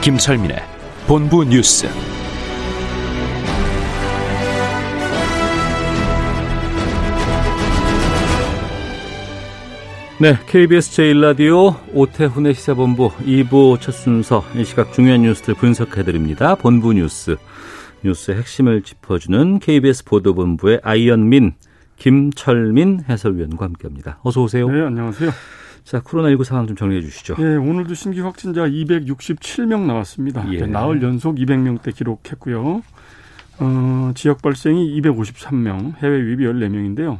김철민의 본부 뉴스. 네, KBS 제1라디오 오태훈의 시사본부 2부 첫 순서, 이 시각 중요한 뉴스들 분석해드립니다. 본부 뉴스, 뉴스의 핵심을 짚어주는 KBS 보도본부의 아이언민, 김철민 해설위원과 함께합니다. 어서 오세요. 네, 안녕하세요. 자, 코로나19 상황 좀 정리해 주시죠. 네, 오늘도 신규 확진자 267명 나왔습니다. 예. 나흘 연속 200명대 기록했고요. 지역 발생이 253명, 해외 유입이 14명인데요.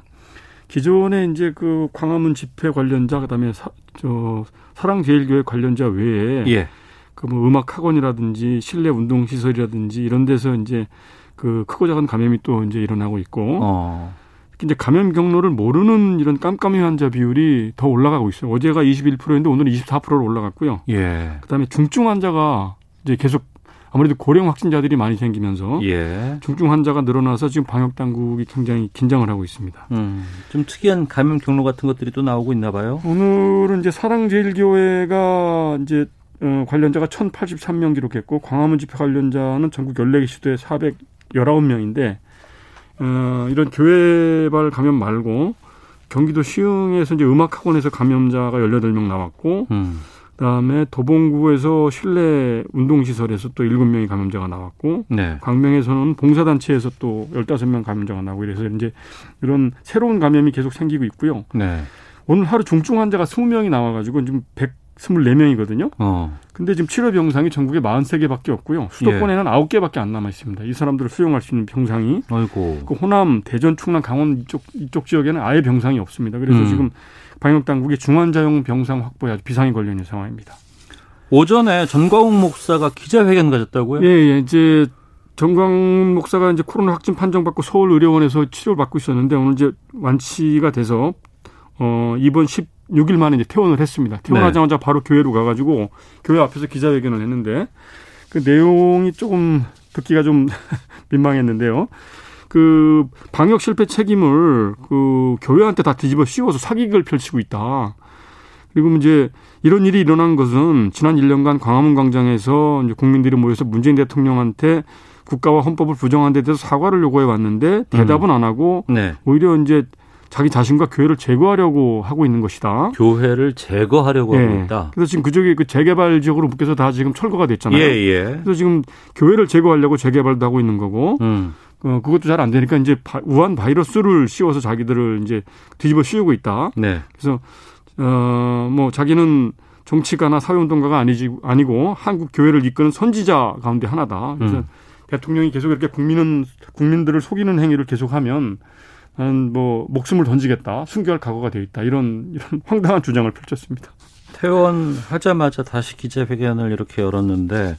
기존에 이제 그 광화문 집회 관련자, 그다음에 사랑제일교회 관련자 외에, 예, 그 뭐 음악 학원이라든지 실내 운동 시설이라든지 이런 데서 이제 그 크고 작은 감염이 또 이제 일어나고 있고, 특히 이제 감염 경로를 모르는 이런 깜깜이 환자 비율이 더 올라가고 있어요. 어제가 21%인데 오늘은 24%로 올라갔고요. 예. 그다음에 중증 환자가 이제 계속, 아무래도 고령 확진자들이 많이 생기면서, 예, 중증 환자가 늘어나서 지금 방역 당국이 굉장히 긴장을 하고 있습니다. 좀 특이한 감염 경로 같은 것들이 또 나오고 있나 봐요. 오늘은 이제 사랑제일교회가 이제 관련자가 1,083명 기록했고, 광화문 집회 관련자는 전국 14개 시도에 419명인데 이런 교회발 감염 말고 경기도 시흥에서 이제 음악학원에서 감염자가 18명 나왔고, 그다음에 도봉구에서 실내 운동시설에서 또 7명이 감염자가 나왔고, 네, 광명에서는 봉사단체에서 또 15명 감염자가 나오고, 이래서 이제 이런 새로운 감염이 계속 생기고 있고요. 네. 오늘 하루 중증 환자가 20명이 나와가지고 지금 124명이거든요. 근데 지금 치료 병상이 전국에 43개밖에 없고요. 수도권에는, 예, 9개밖에 안 남아 있습니다. 이 사람들을 수용할 수 있는 병상이. 아이고. 그 호남, 대전, 충남, 강원 이쪽 지역에는 아예 병상이 없습니다. 그래서 지금 방역 당국이 중환자용 병상 확보에 아주 비상이 걸려 있는 상황입니다. 오전에 전광훈 목사가 기자회견 가졌다고요? 예, 이제 전광훈 목사가 이제 코로나 확진 판정받고 서울 의료원에서 치료를 받고 있었는데 오늘 이제 완치가 돼서 이번 16일 만에 이제 퇴원을 했습니다. 퇴원하자마자, 네, 바로 교회로 가가지고 교회 앞에서 기자회견을 했는데 그 내용이 조금 듣기가 좀 민망했는데요. 그 방역 실패 책임을 그 교회한테 다 뒤집어 씌워서 사기극을 펼치고 있다. 그리고 이제 이런 일이 일어난 것은 지난 1년간 광화문 광장에서 이제 국민들이 모여서 문재인 대통령한테 국가와 헌법을 부정한 데 대해서 사과를 요구해 왔는데 대답은 안 하고, 네, 오히려 이제 자기 자신과 교회를 제거하려고 하고 있는 것이다. 교회를 제거하려고, 네, 하고 있다. 그래서 지금 그쪽이 그 재개발 지역으로 묶여서 다 지금 철거가 됐잖아요. 예, 예. 그래서 지금 교회를 제거하려고 재개발도 하고 있는 거고, 그것도 잘 안 되니까 이제 우한 바이러스를 씌워서 자기들을 이제 뒤집어 씌우고 있다. 네. 그래서 뭐 자기는 정치가나 사회운동가가 아니고 한국 교회를 이끄는 선지자 가운데 하나다. 그래서 대통령이 계속 이렇게 국민들을 속이는 행위를 계속하면 나는 뭐 목숨을 던지겠다, 순교할 각오가 되어 있다, 이런 황당한 주장을 펼쳤습니다. 퇴원하자마자 다시 기자회견을 이렇게 열었는데.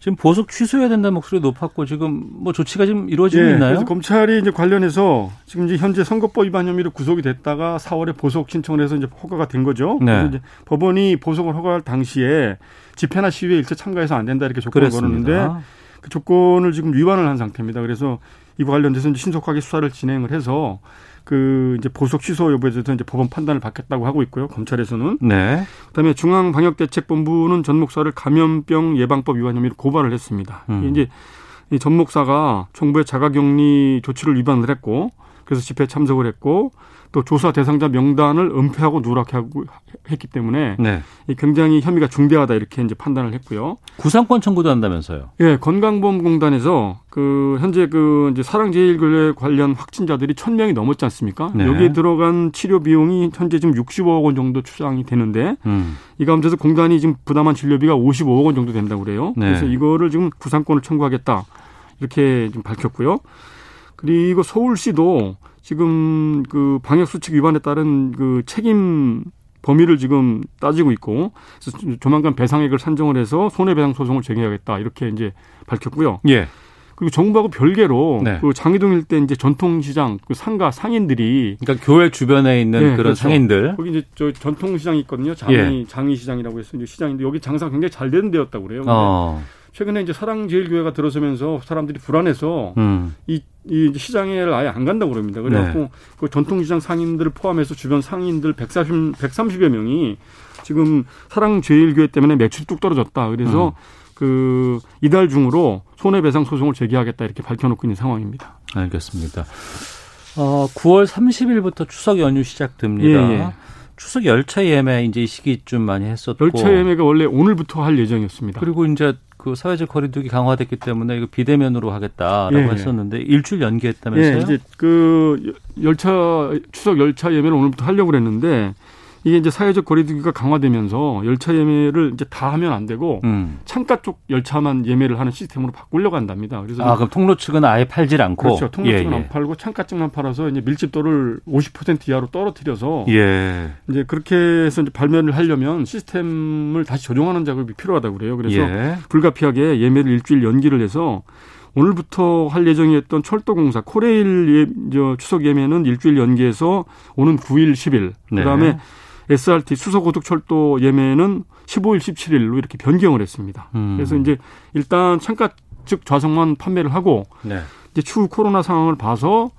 지금 보석 취소해야 된다는 목소리 높았고 지금 뭐 조치가 지금 이루어지고, 예, 있나요? 그래서 검찰이 이제 관련해서 지금 이제 현재 선거법 위반 혐의로 구속이 됐다가 4월에 보석 신청을 해서 이제 허가가 된 거죠. 네. 그래서 이제 법원이 보석을 허가할 당시에 집회나 시위에 일체 참가해서 안 된다 이렇게 조건을 걸었는데 그 조건을 지금 위반을 한 상태입니다. 그래서 이거 관련돼서 이제 신속하게 수사를 진행을 해서 그 이제 보석 취소 여부에 대해서 이제 법원 판단을 받겠다고 하고 있고요. 검찰에서는. 네. 그다음에 중앙방역대책본부는 전 목사를 감염병 예방법 위반 혐의로 고발을 했습니다. 이제 이 전 목사가 정부의 자가격리 조치를 위반을 했고, 그래서 집회에 참석을 했고, 또 조사 대상자 명단을 은폐하고 누락하고 했기 때문에, 네, 굉장히 혐의가 중대하다 이렇게 이제 판단을 했고요. 구상권 청구도 한다면서요? 예, 건강보험공단에서 그 현재 그 이제 사랑제일교회 관련 확진자들이 1,000명이 넘었지 않습니까? 네. 여기에 들어간 치료 비용이 현재 지금 65억 원 정도 추산이 되는데, 이 가운데서 공단이 지금 부담한 진료비가 55억 원 정도 된다고 그래요. 네. 그래서 이거를 지금 구상권을 청구하겠다 이렇게 좀 밝혔고요. 그리고 서울시도 지금 그 방역수칙 위반에 따른 그 책임 범위를 지금 따지고 있고, 그래서 조만간 배상액을 산정을 해서 손해배상 소송을 제기하겠다 이렇게 이제 밝혔고요. 예. 그리고 정부하고 별개로 네. 그 장이동 일대 이제 전통시장 그 상가 상인들이 그러니까 교회 주변에 있는 네, 그런 그렇죠. 상인들 거기 이제 저 전통시장이 있거든요. 장이시장이라고 해서 이제 시장인데 여기 장사가 굉장히 잘 되는 데였다고 그래요. 최근에 이제 사랑제일교회가 들어서면서 사람들이 불안해서 이 시장을 아예 안 간다고 그럽니다. 그래갖고 네. 그 전통시장 상인들을 포함해서 주변 상인들 130여 명이 지금 사랑제일교회 때문에 매출이 뚝 떨어졌다. 그래서 그 이달 중으로 손해배상 소송을 제기하겠다 이렇게 밝혀놓고 있는 상황입니다. 알겠습니다. 9월 30일부터 추석 연휴 시작됩니다. 예, 예. 추석 열차 예매 이제 이 시기쯤 많이 했었고 열차 예매가 원래 오늘부터 할 예정이었습니다. 그리고 이제 그 사회적 거리두기 강화됐기 때문에 이거 비대면으로 하겠다라고 예, 했었는데 일주일 연기했다면서요? 예, 이제 그 추석 열차 예매를 오늘부터 하려고 그랬는데. 이게 이제 사회적 거리두기가 강화되면서 열차 예매를 이제 다 하면 안 되고 창가 쪽 열차만 예매를 하는 시스템으로 바꾸려고 한답니다. 그래서 그럼 통로 측은 아예 팔질 않고 그렇죠. 통로 측은 안 팔고 창가 쪽만 팔아서 이제 밀집도를 50% 이하로 떨어뜨려서 이제 그렇게 해서 이제 발매를 하려면 시스템을 다시 조정하는 작업이 필요하다고 그래요. 그래서 불가피하게 예매를 일주일 연기를 해서 오늘부터 할 예정이었던 철도공사 코레일 추석 예매는 일주일 연기해서 오는 9일, 10일 그다음에 SRT 수서고속철도 예매는 15일, 17일로 이렇게 변경을 했습니다. 그래서 이제 일단 창가 측 좌석만 판매를 하고 이제 추후 코로나 상황을 봐서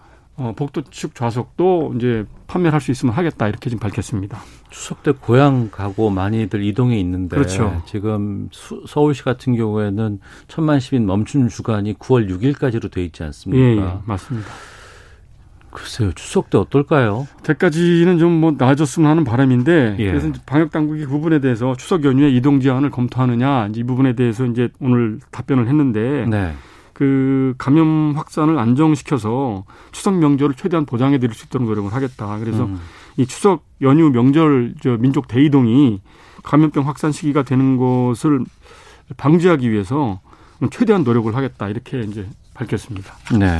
복도 측 좌석도 이제 판매를 할 수 있으면 하겠다 이렇게 지금 밝혔습니다. 추석 때 고향 가고 많이들 이동이 있는데 그렇죠. 지금 서울시 같은 경우에는 천만 시민 멈춤 주간이 9월 6일까지로 돼 있지 않습니까? 예, 맞습니다. 글쎄요. 추석 때 어떨까요? 때까지는 좀 뭐 나아졌으면 하는 바람인데 그래서 방역 당국이 그 부분에 대해서 추석 연휴에 이동 제한을 검토하느냐 이 부분에 대해서 이제 오늘 답변을 했는데 그 감염 확산을 안정시켜서 추석 명절을 최대한 보장해 드릴 수 있도록 노력을 하겠다. 그래서 이 추석 연휴 명절 민족 대이동이 감염병 확산 시기가 되는 것을 방지하기 위해서 최대한 노력을 하겠다 이렇게 이제 밝혔습니다. 네.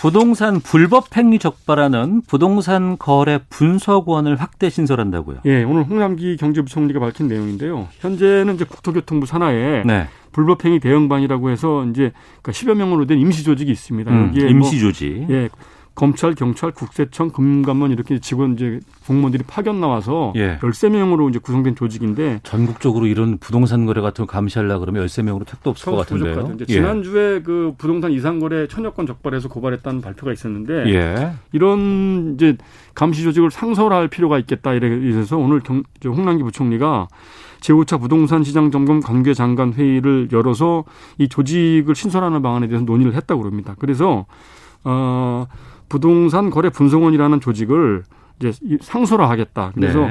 부동산 불법 행위 적발하는 부동산 거래 분석원을 확대 신설한다고요? 예, 오늘 홍남기 경제부총리가 밝힌 내용인데요. 현재는 이제 국토교통부 산하에 불법 행위 대응반이라고 해서 이제 10여 명으로 된 임시 조직이 있습니다. 임시 조직. 뭐, 예, 검찰, 경찰, 국세청, 금감원 이렇게 직원 이제 공무원들이 파견 나와서 13명으로 이제 구성된 조직인데 전국적으로 이런 부동산 거래 같은 거 감시하려고 그러면 13명으로 택도 없을 것 같은데요. 지난주에 그 부동산 이상 거래 1,000여 건 적발해서 고발했다는 발표가 있었는데 이런 이제 감시 조직을 상설할 필요가 있겠다 이래서 오늘 홍남기 부총리가 제5차 부동산 시장 점검 관계 장관 회의를 열어서 이 조직을 신설하는 방안에 대해서 논의를 했다고 합니다. 그래서 부동산 거래 분석원이라는 조직을 이제 상설화하겠다. 그래서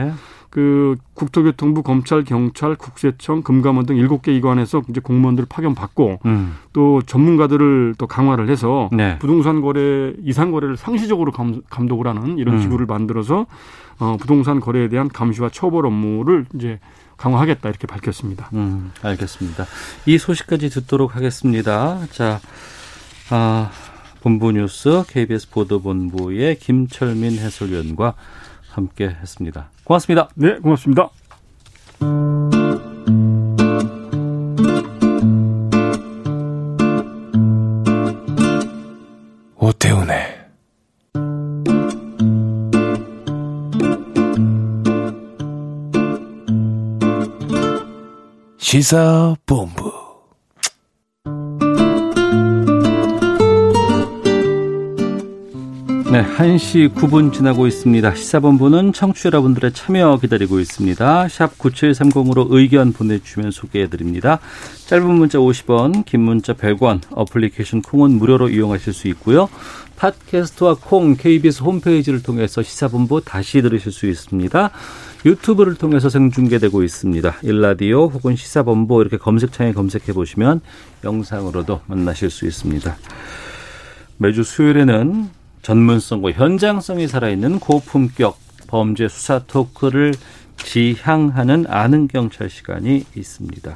그 국토교통부, 검찰, 경찰, 국세청, 금감원 등 7개 기관에서 이제 공무원들을 파견받고 또 전문가들을 또 강화를 해서 부동산 거래 이상 거래를 상시적으로 감독을 하는 이런 기구를 만들어서 부동산 거래에 대한 감시와 처벌 업무를 이제 강화하겠다 이렇게 밝혔습니다. 알겠습니다. 이 소식까지 듣도록 하겠습니다. 자, 본부 뉴스 KBS 보도본부의 김철민 해설위원과 함께 했습니다. 고맙습니다. 네, 고맙습니다. 오태훈의 시사본부. 네, 1시 9분 지나고 있습니다. 시사본부는 청취자 여러분들의 참여 기다리고 있습니다. 샵 9730으로 의견 보내주시면 소개해드립니다. 짧은 문자 50원, 긴 문자 100원, 어플리케이션 콩은 무료로 이용하실 수 있고요. 팟캐스트와 콩, KBS 홈페이지를 통해서 시사본부 다시 들으실 수 있습니다. 유튜브를 통해서 생중계되고 있습니다. 일라디오 혹은 시사본부 이렇게 검색창에 검색해보시면 영상으로도 만나실 수 있습니다. 매주 수요일에는 전문성과 현장성이 살아있는 고품격 범죄 수사 토크를 지향하는 아는 경찰 시간이 있습니다.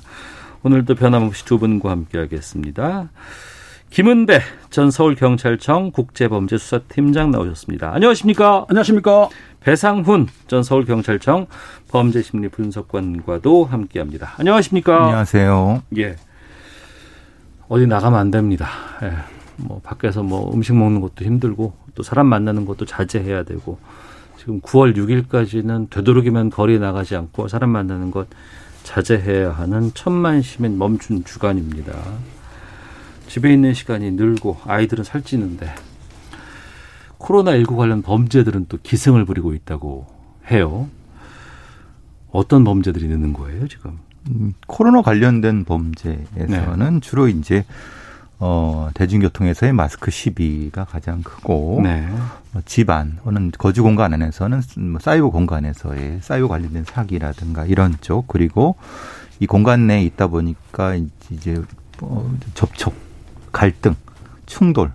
오늘도 변함없이 두 분과 함께하겠습니다. 김은배 전 서울경찰청 국제범죄수사팀장 나오셨습니다. 안녕하십니까? 안녕하십니까? 배상훈 전 서울경찰청 범죄심리분석관과도 함께합니다. 안녕하십니까? 안녕하세요. 예, 어디 나가면 안 됩니다. 예. 뭐 밖에서 뭐 음식 먹는 것도 힘들고 또 사람 만나는 것도 자제해야 되고 지금 9월 6일까지는 되도록이면 거리에 나가지 않고 사람 만나는 것 자제해야 하는 천만 시민 멈춘 주간입니다. 집에 있는 시간이 늘고 아이들은 살찌는데 코로나19 관련 범죄들은 또 기승을 부리고 있다고 해요. 어떤 범죄들이 느는 거예요, 지금? 코로나 관련된 범죄에서는 네. 주로 이제 대중교통에서의 마스크 시비가 가장 크고 네. 집안 또는 거주 공간 안에서는 사이버 공간에서의 사이버 관련된 사기라든가 이런 쪽, 그리고 이 공간 내에 있다 보니까 이제 접촉, 갈등, 충돌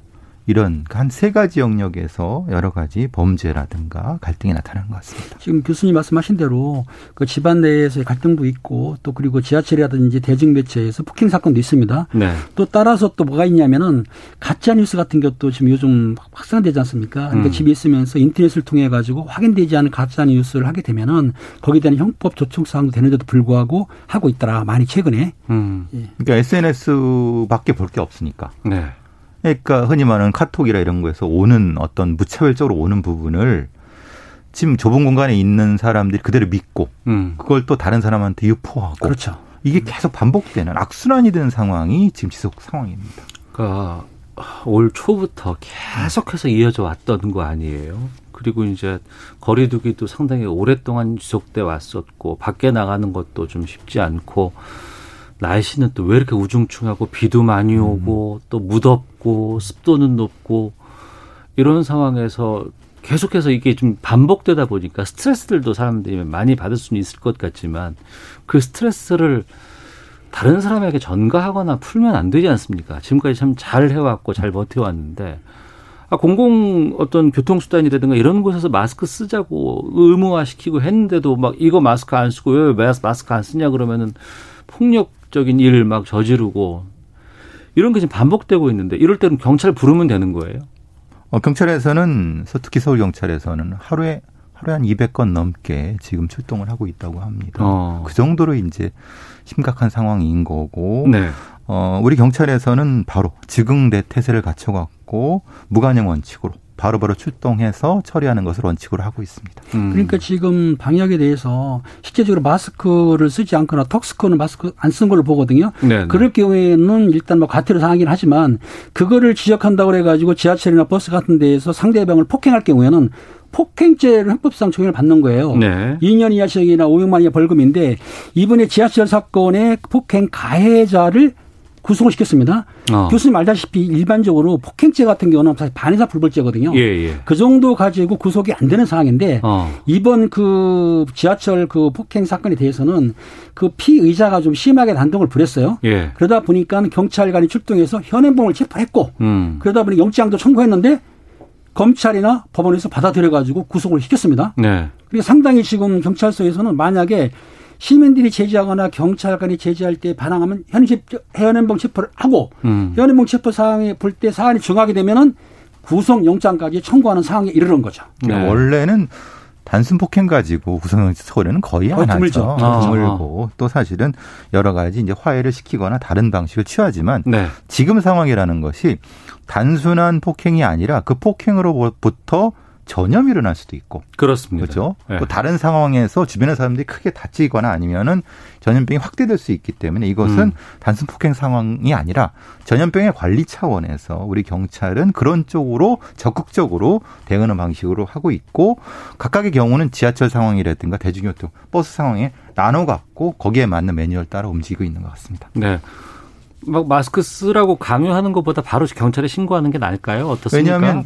이런 한 세 가지 영역에서 여러 가지 범죄라든가 갈등이 나타나는 것 같습니다. 지금 교수님 말씀하신 대로 그 집안 내에서의 갈등도 있고 또 그리고 지하철이라든지 대중매체에서 폭행 사건도 있습니다. 네. 또 따라서 또 뭐가 있냐면은 가짜 뉴스 같은 것도 지금 요즘 확산되지 않습니까? 그러니까 집에 있으면서 인터넷을 통해 가지고 확인되지 않은 가짜 뉴스를 하게 되면은 거기에 대한 형법 조청 사항도 되는데도 불구하고 하고 있더라. 많이 최근에. 예. 그러니까 SNS밖에 볼 게 없으니까. 네. 그러니까 흔히 말하는 카톡이라 이런 거에서 오는 어떤 무차별적으로 오는 부분을 지금 좁은 공간에 있는 사람들이 그대로 믿고 그걸 또 다른 사람한테 유포하고 그렇죠. 이게 계속 반복되는 악순환이 되는 상황이 지금 지속 상황입니다. 그러니까 올 초부터 계속해서 이어져 왔던 거 아니에요. 그리고 이제 거리 두기도 상당히 오랫동안 지속돼 왔었고 밖에 나가는 것도 좀 쉽지 않고 날씨는 또 왜 이렇게 우중충하고 비도 많이 오고 또 무덥고 습도는 높고 이런 상황에서 계속해서 이게 좀 반복되다 보니까 스트레스들도 사람들이 많이 받을 수는 있을 것 같지만 그 스트레스를 다른 사람에게 전가하거나 풀면 안 되지 않습니까? 지금까지 참 잘 해왔고 잘 버텨왔는데 공공 어떤 교통수단이라든가 이런 곳에서 마스크 쓰자고 의무화시키고 했는데도 막 이거 마스크 안 쓰고 왜 마스크 안 쓰냐 그러면은 폭력적인 일을 막 저지르고 이런 게 지금 반복되고 있는데 이럴 때는 경찰 부르면 되는 거예요? 경찰에서는 특히 서울경찰에서는 하루에 한 200건 넘게 지금 출동을 하고 있다고 합니다. 그 정도로 이제 심각한 상황인 거고 네. 우리 경찰에서는 바로 즉응대 태세를 갖춰갖고 무관용 원칙으로 바로바로 출동해서 처리하는 것을 원칙으로 하고 있습니다. 그러니까 지금 방역에 대해서 실제적으로 마스크를 쓰지 않거나 턱스크는 마스크 안 쓴 걸로 보거든요. 네네. 그럴 경우에는 일단 뭐 과태료 상하긴 하지만 그거를 지적한다고 해가지고 지하철이나 버스 같은 데에서 상대방을 폭행할 경우에는 폭행죄를 형법상 적용을 받는 거예요. 네. 2년 이하 징역이나 500만 이하 벌금인데 이번에 지하철 사건의 폭행 가해자를 구속을 시켰습니다. 교수님 알다시피 일반적으로 폭행죄 같은 경우는 사실 반의사 불벌죄거든요. 예, 예. 그 정도 가지고 구속이 안 되는 상황인데 이번 그 지하철 그 폭행 사건에 대해서는 그 피의자가 좀 심하게 난동을 부렸어요. 예. 그러다 보니까 경찰관이 출동해서 현행범을 체포했고 그러다 보니 영장도 청구했는데 검찰이나 법원에서 받아들여가지고 구속을 시켰습니다. 네. 그리고 상당히 지금 경찰서에서는 만약에 시민들이 제지하거나 경찰관이 제지할 때 반항하면 현행범 체포를 하고 현행범 체포 사항에 볼 때 사안이 중하게 되면은 구속영장까지 청구하는 상황에 이르는 거죠. 네. 그러니까 원래는 단순 폭행 가지고 구속영장 처리는 거의 안 하죠. 드물고 또 사실은 여러 가지 이제 화해를 시키거나 다른 방식을 취하지만 네. 지금 상황이라는 것이 단순한 폭행이 아니라 그 폭행으로부터 전염이 일어날 수도 있고. 그렇습니다. 그렇죠. 네. 또 다른 상황에서 주변의 사람들이 크게 다치거나 아니면은 전염병이 확대될 수 있기 때문에 이것은 단순 폭행 상황이 아니라 전염병의 관리 차원에서 우리 경찰은 그런 쪽으로 적극적으로 대응하는 방식으로 하고 있고 각각의 경우는 지하철 상황이라든가 대중교통, 버스 상황에 나눠 갖고 거기에 맞는 매뉴얼 따라 움직이고 있는 것 같습니다. 네. 막 마스크 쓰라고 강요하는 것보다 바로 경찰에 신고하는 게 나을까요? 어떻습니까? 왜냐하면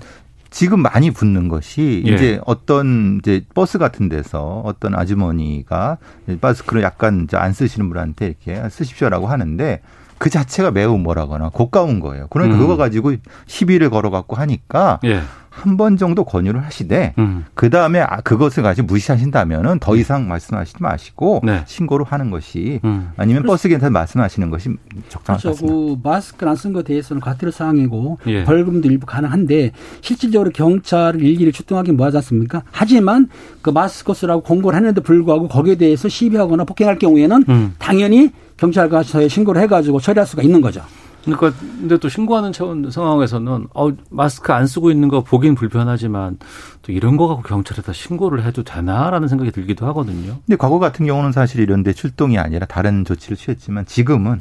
지금 많이 붙는 것이 이제 예. 어떤 이제 버스 같은 데서 어떤 아주머니가 마스크를 약간 안 쓰시는 분한테 이렇게 쓰십시오라고 하는데 그 자체가 매우 뭐라거나 고가운 거예요. 그러니까 그거 가지고 시비를 걸어갖고 하니까 예. 한 번 정도 권유를 하시되 그다음에 그것을 가지고 무시하신다면은 더 이상 말씀하시지 마시고 네. 신고를 하는 것이 아니면 버스 기사한테 말씀하시는 것이 적당할 것 같습니다. 그 마스크를 안 쓴 것에 대해서는 과태료 사항이고 예. 벌금도 일부 가능한데 실질적으로 경찰을 일일이 출동하기 뭐하지 않습니까? 하지만 그 마스크 쓰라고 권고를 했는데도 불구하고 거기에 대해서 시비하거나 폭행할 경우에는 당연히 경찰과서에 신고를 해가지고 처리할 수가 있는 거죠. 그러니까 근데 또 신고하는 상황에서는 마스크 안 쓰고 있는 거 보긴 불편하지만 또 이런 거 갖고 경찰에다 신고를 해도 되나라는 생각이 들기도 하거든요. 근데 과거 같은 경우는 사실 이런데 출동이 아니라 다른 조치를 취했지만 지금은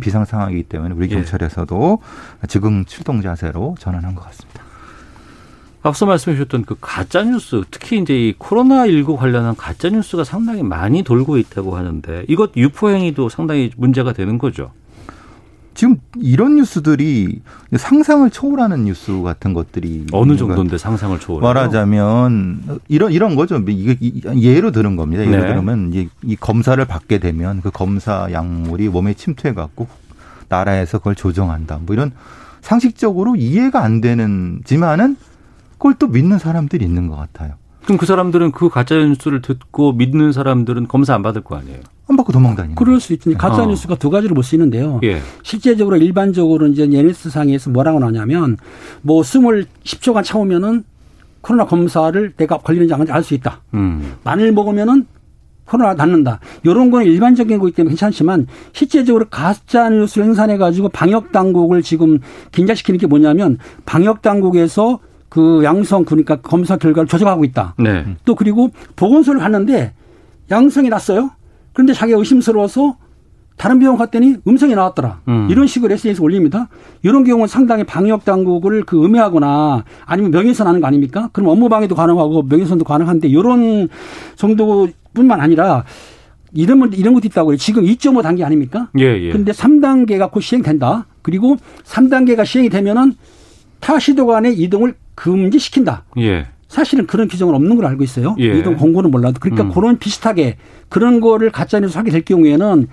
비상 상황이기 때문에 우리 경찰에서도 지금 출동 자세로 전환한 것 같습니다. 앞서 말씀해 주셨던 그 가짜뉴스, 특히 이제 이 코로나19 관련한 가짜뉴스가 상당히 많이 돌고 있다고 하는데 이것 유포행위도 상당히 문제가 되는 거죠. 지금 이런 뉴스들이 상상을 초월하는 뉴스 같은 것들이 어느 정도인데 상상을 초월해요? 말하자면 이런 거죠. 이게 예로 들은 겁니다. 예를 들면 이 검사를 받게 되면 그 검사 약물이 몸에 침투해갖고 나라에서 그걸 조정한다. 뭐 이런 상식적으로 이해가 안 되는지만은 그걸 또 믿는 사람들이 있는 것 같아요. 그럼 그 사람들은 그 가짜뉴스를 듣고 믿는 사람들은 검사 안 받을 거 아니에요? 안 받고 도망다니는. 그럴 수 있지. 가짜 뉴스가 두 가지를 볼 수 있는데요. 예. 실제적으로 일반적으로 이제 NS 상에서 뭐라고 나냐면 뭐 숨을 10초간 참으면은 코로나 검사를 내가 걸리는지 안 걸리는지 알 수 있다. 마늘 먹으면은 코로나 낫는다. 이런 건 일반적인 거기 때문에 괜찮지만 실제적으로 가짜 뉴스를 생산해 가지고 방역 당국을 지금 긴장시키는 게 뭐냐면 방역 당국에서 그 양성 그러니까 검사 결과를 조작하고 있다. 네. 또 그리고 보건소를 갔는데 양성이 났어요. 그런데 자기가 의심스러워서 다른 병원 갔더니 음성이 나왔더라. 이런 식으로 SNS에 올립니다. 이런 경우는 상당히 방역당국을 그 음해하거나 아니면 명예훼손 하는 거 아닙니까? 그럼 업무방해도 가능하고 명예훼손도 가능한데 이런 정도뿐만 아니라 이런 것도 있다고 해요. 지금 2.5 단계 아닙니까? 예. 그런데 3단계가 곧 시행된다. 그리고 3단계가 시행이 되면은 타 시도 간의 이동을 금지시킨다. 예. 사실은 그런 규정은 없는 걸 알고 있어요. 예. 이런 공고는 몰라도. 그러니까 그런 비슷하게 그런 거를 가짜뉴스 하게 될 경우에는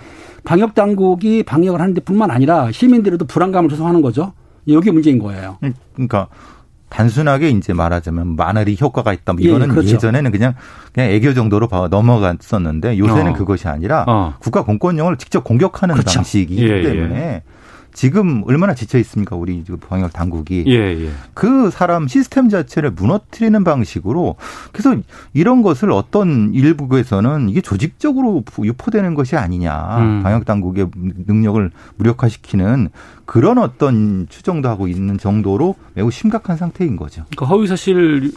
방역당국이 방역을 하는 데뿐만 아니라 시민들에도 불안감을 조성하는 거죠. 이게 문제인 거예요. 그러니까 단순하게 이제 말하자면 마늘이 효과가 있다. 이거는 그렇죠. 예전에는 그냥 애교 정도로 넘어갔었는데 요새는 그것이 아니라 국가 공권력을 직접 공격하는 그렇죠. 방식이기 때문에. 지금 얼마나 지쳐 있습니까? 우리 방역 당국이. 그 사람 시스템 자체를 무너뜨리는 방식으로 그래서 이런 것을 어떤 일부에서는 이게 조직적으로 유포되는 것이 아니냐. 방역 당국의 능력을 무력화시키는 그런 어떤 추정도 하고 있는 정도로 매우 심각한 상태인 거죠. 그러니까 허위사실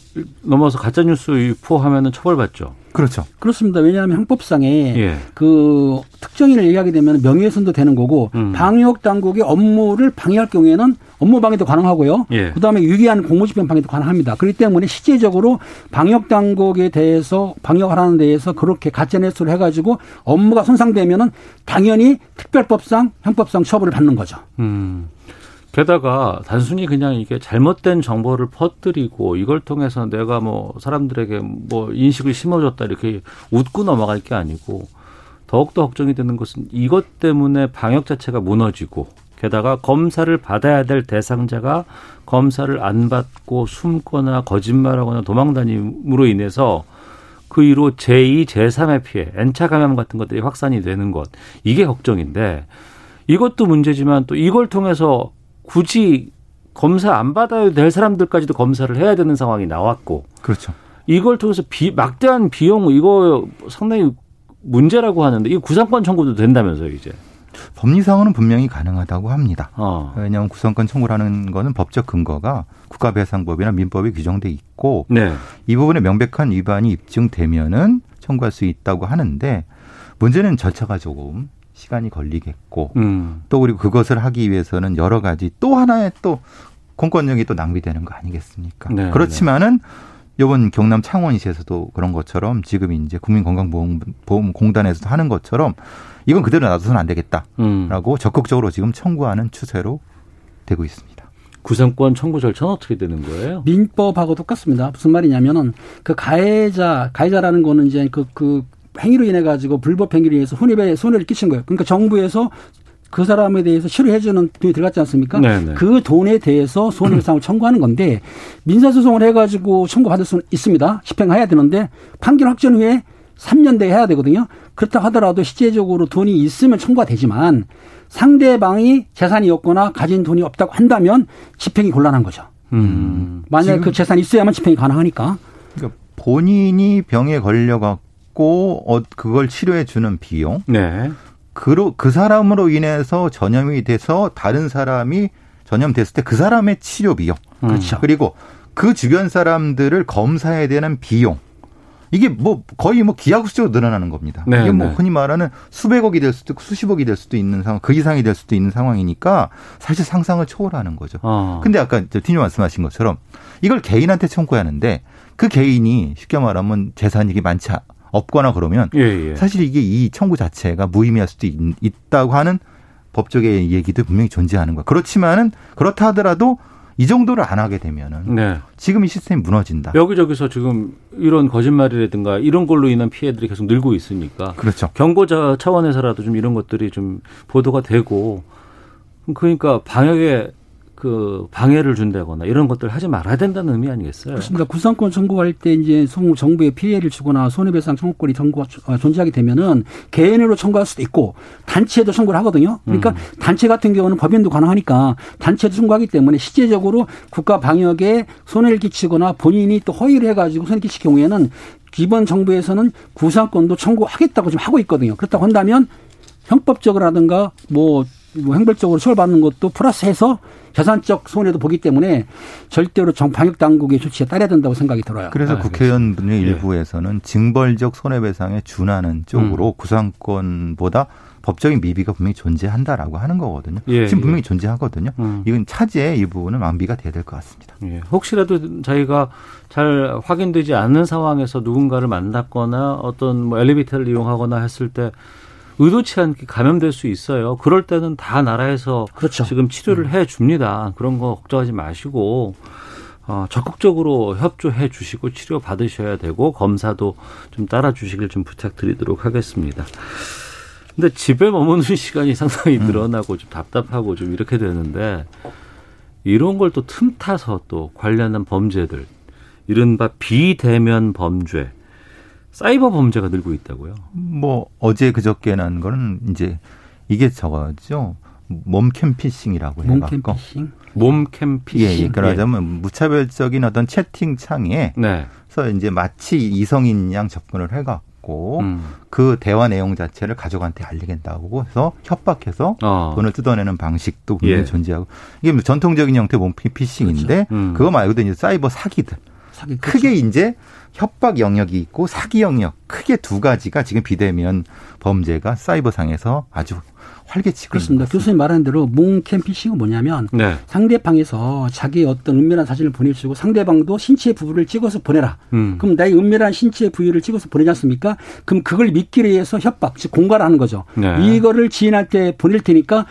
넘어서 가짜뉴스 유포하면 처벌받죠. 그렇죠. 그렇습니다. 왜냐하면 형법상에 그 특정인을 얘기하게 되면 명예훼손도 되는 거고 방역 당국의 업무를 방해할 경우에는 업무 방해도 가능하고요. 그다음에 유기한 공무집행 방해도 가능합니다. 그렇기 때문에 실제적으로 방역 당국에 대해서 방역하라는 데에서 그렇게 가짜뉴스를 해가지고 업무가 손상되면은 당연히 특별법상 형법상 처벌을 받는 거죠. 게다가 단순히 그냥 이게 잘못된 정보를 퍼뜨리고 이걸 통해서 내가 뭐 사람들에게 뭐 인식을 심어줬다 이렇게 웃고 넘어갈 게 아니고 더욱더 걱정이 되는 것은 이것 때문에 방역 자체가 무너지고 게다가 검사를 받아야 될 대상자가 검사를 안 받고 숨거나 거짓말하거나 도망다님으로 인해서 그 이후로 제2, 제3의 피해, N차 감염 같은 것들이 확산이 되는 것. 이게 걱정인데 이것도 문제지만 또 이걸 통해서 굳이 검사 안 받아야 될 사람들까지도 검사를 해야 되는 상황이 나왔고. 그렇죠. 이걸 통해서 막대한 비용, 이거 상당히 문제라고 하는데, 이거 구상권 청구도 된다면서요, 이제. 법리상으로는 분명히 가능하다고 합니다. 왜냐하면 구상권 청구를 하는 거는 법적 근거가 국가배상법이나 민법에 규정돼 있고, 이 부분에 명백한 위반이 입증되면은 청구할 수 있다고 하는데, 문제는 절차가 조금 시간이 걸리겠고 또 그리고 그것을 하기 위해서는 여러 가지 또 하나의 또 공권력이 또 낭비되는 거 아니겠습니까? 네, 그렇지만은 이번 경남 창원시에서도 그런 것처럼 지금 이제 국민건강보험공단에서도 하는 것처럼 이건 그대로 놔둬서는 안 되겠다라고 적극적으로 지금 청구하는 추세로 되고 있습니다. 구상권 청구 절차는 어떻게 되는 거예요? 민법하고 똑같습니다. 무슨 말이냐면은 그 가해자라는 거는 이제 행위로 인해 가지고 불법 행위로 인해서 손해를 끼친 거예요. 그러니까 정부에서 그 사람에 대해서 실효해주는 돈이 들어갔지 않습니까? 네네. 그 돈에 대해서 손해배상을 청구하는 건데 민사소송을 해가지고 청구받을 수는 있습니다. 집행해야 되는데 판결 확정 후에 3년 내에 해야 되거든요. 그렇다 하더라도 실제적으로 돈이 있으면 청구가 되지만 상대방이 재산이 없거나 가진 돈이 없다고 한다면 집행이 곤란한 거죠. 만약에 그 재산이 있어야만 집행이 가능하니까. 그러니까 본인이 병에 걸려갖고 그걸 치료해 주는 비용. 네. 그 사람으로 인해서 전염이 돼서 다른 사람이 전염됐을 때 그 사람의 치료 비용. 그렇죠. 그리고 그 주변 사람들을 검사해야 되는 비용. 이게 뭐 거의 뭐 기하급수적으로 늘어나는 겁니다. 네, 이게 뭐 흔히 말하는 수백억이 될 수도 있고 수십억이 될 수도 있는 상황, 그 이상이 될 수도 있는 상황이니까 사실 상상을 초월하는 거죠. 근데 아까 팀님 말씀하신 것처럼 이걸 개인한테 청구하는데 그 개인이 쉽게 말하면 재산이 많지 없거나 그러면 예, 예. 사실 이게 이 청구 자체가 무의미할 수도 있다고 하는 법적의 얘기도 분명히 존재하는 거예요. 그렇지만은 그렇다 하더라도 이 정도를 안 하게 되면은 네. 지금 이 시스템이 무너진다. 여기저기서 지금 이런 거짓말이라든가 이런 걸로 인한 피해들이 계속 늘고 있으니까 그렇죠. 경고자 차원에서라도 좀 이런 것들이 좀 보도가 되고 그러니까 방역에 그 방해를 준다거나 이런 것들 하지 말아야 된다는 의미 아니겠어요? 그렇습니다. 구상권 청구할 때 이제 정부에 피해를 주거나 손해배상 청구권이 존재하게 되면은 개인으로 청구할 수도 있고 단체에도 청구를 하거든요. 그러니까 단체 같은 경우는 법인도 가능하니까 단체도 청구하기 때문에 실제적으로 국가 방역에 손해를 끼치거나 본인이 또 허위를 해가지고 손해 끼칠 경우에는 기본 정부에서는 구상권도 청구하겠다고 지금 하고 있거든요. 그렇다고 한다면 형법적으로라든가 뭐 행벌적으로 처벌받는 것도 플러스해서 재산적 손해도 보기 때문에 절대로 방역 당국의 조치에 따라야 된다고 생각이 들어요. 그래서 국회의원분의 일부에서는 징벌적 손해배상에 준하는 쪽으로 구상권보다 법적인 미비가 분명히 존재한다라고 하는 거거든요. 예, 지금 분명히 존재하거든요. 이건 차지의 일부는 완비가 돼야 될 것 같습니다. 예, 혹시라도 자기가 잘 확인되지 않는 상황에서 누군가를 만났거나 어떤 뭐 엘리베이터를 이용하거나 했을 때 의도치 않게 감염될 수 있어요. 그럴 때는 다 나라에서 그렇죠. 지금 치료를 해 줍니다. 그런 거 걱정하지 마시고 적극적으로 협조해 주시고 치료 받으셔야 되고 검사도 좀 따라 주시길 좀 부탁드리도록 하겠습니다. 근데 집에 머무는 시간이 상당히 늘어나고 좀 답답하고 좀 이렇게 되는데 이런 걸 또 틈타서 또 관련한 범죄들 이른바 비대면 범죄 사이버 범죄가 늘고 있다고요? 뭐 어제 그저께 난 거는 이제 이게 저거죠. 몸캠피싱이라고 해요. 몸캠피싱? 몸캠피싱. 예, 예. 그러자면 무차별적인 어떤 채팅창에 네. 그래서 이제 마치 이성인 양 접근을 해갖고 그 대화 내용 자체를 가족한테 알리겠다고 해서 협박해서 돈을 뜯어내는 방식도 분명히 예. 존재하고 이게 전통적인 형태의 몸캠피싱인데 그렇죠. 그거 말고도 이제 사이버 사기들. 크게 이제 협박 영역이 있고 사기 영역 크게 두 가지가 지금 비대면 범죄가 사이버상에서 아주 활개치고 그렇습니다. 있는 교수님 말하는 대로 몸캠피싱은 뭐냐면 네. 상대방에서 자기 어떤 은밀한 사진을 보내주고 상대방도 신체 부위를 찍어서 보내라. 그럼 나의 은밀한 신체 부위를 찍어서 보내지 않습니까? 그럼 그걸 믿기를 위해서 협박, 즉 공갈을 하는 거죠. 네. 이거를 지인한테 보낼 테니까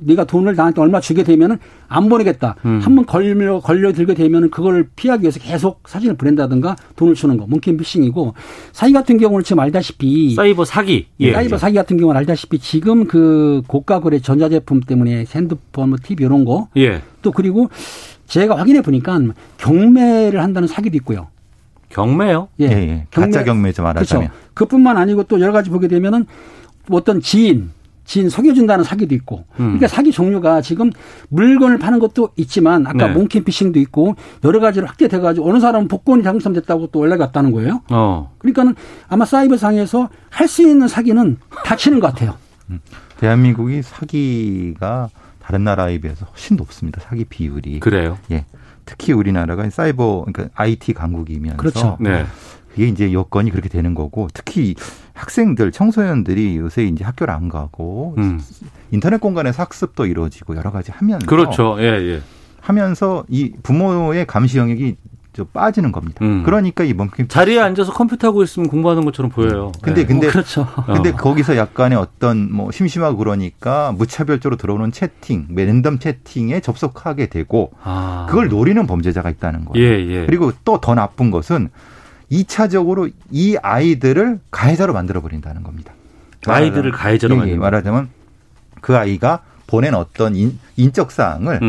네가 돈을 나한테 얼마 주게 되면 안 보내겠다. 한번 걸려들게 되면 그걸 피하기 위해서 계속 사진을 보낸다든가 돈을 주는 거. 몸캠피싱이고 사기 같은 경우는 지금 알다시피. 사이버 사기. 예, 사이버 사기 같은 경우는 알다시피 지금 그 고가 거래 전자제품 때문에 핸드폰, 뭐 TV 이런 거. 예. 또 그리고 제가 확인해 보니까 경매를 한다는 사기도 있고요. 경매요? 예. 예, 예. 경매. 가짜 경매죠 말하자면. 그렇죠. 그뿐만 아니고 또 여러 가지 보게 되면은 어떤 지인 속여준다는 사기도 있고. 그러니까 사기 종류가 지금 물건을 파는 것도 있지만 아까 네. 몸캠피싱도 있고 여러 가지로 확대돼가지고 어느 사람은 복권이 당첨됐다고 또 연락이 왔다는 거예요. 그러니까는 아마 사이버상에서 할 수 있는 사기는 다 치는 것 같아요. 대한민국이 사기가 다른 나라에 비해서 훨씬 높습니다. 사기 비율이. 그래요? 예. 특히 우리나라가 사이버, 그러니까 IT 강국이면서. 그렇죠. 네. 이게 이제 여건이 그렇게 되는 거고 특히 학생들, 청소년들이 요새 이제 학교를 안 가고 인터넷 공간에서 학습도 이루어지고 여러 가지 하면서 그렇죠. 예, 예. 하면서 이 부모의 감시 영역이 좀 빠지는 겁니다. 그러니까 이 몸캠 자리에 앉아서 컴퓨터 하고 있으면 공부하는 것처럼 보여요. 근데 뭐 그렇죠. 근데 거기서 약간의 어떤 뭐 심심하고 그러니까 무차별적으로 들어오는 채팅, 랜덤 채팅에 접속하게 되고 그걸 노리는 범죄자가 있다는 거예요. 예, 예. 그리고 또 더 나쁜 것은 2차적으로 이 아이들을 가해자로 만들어버린다는 겁니다. 아이들을 가해자로 만들어버린다. 말하자면 그 아이가 보낸 어떤 인적 사항을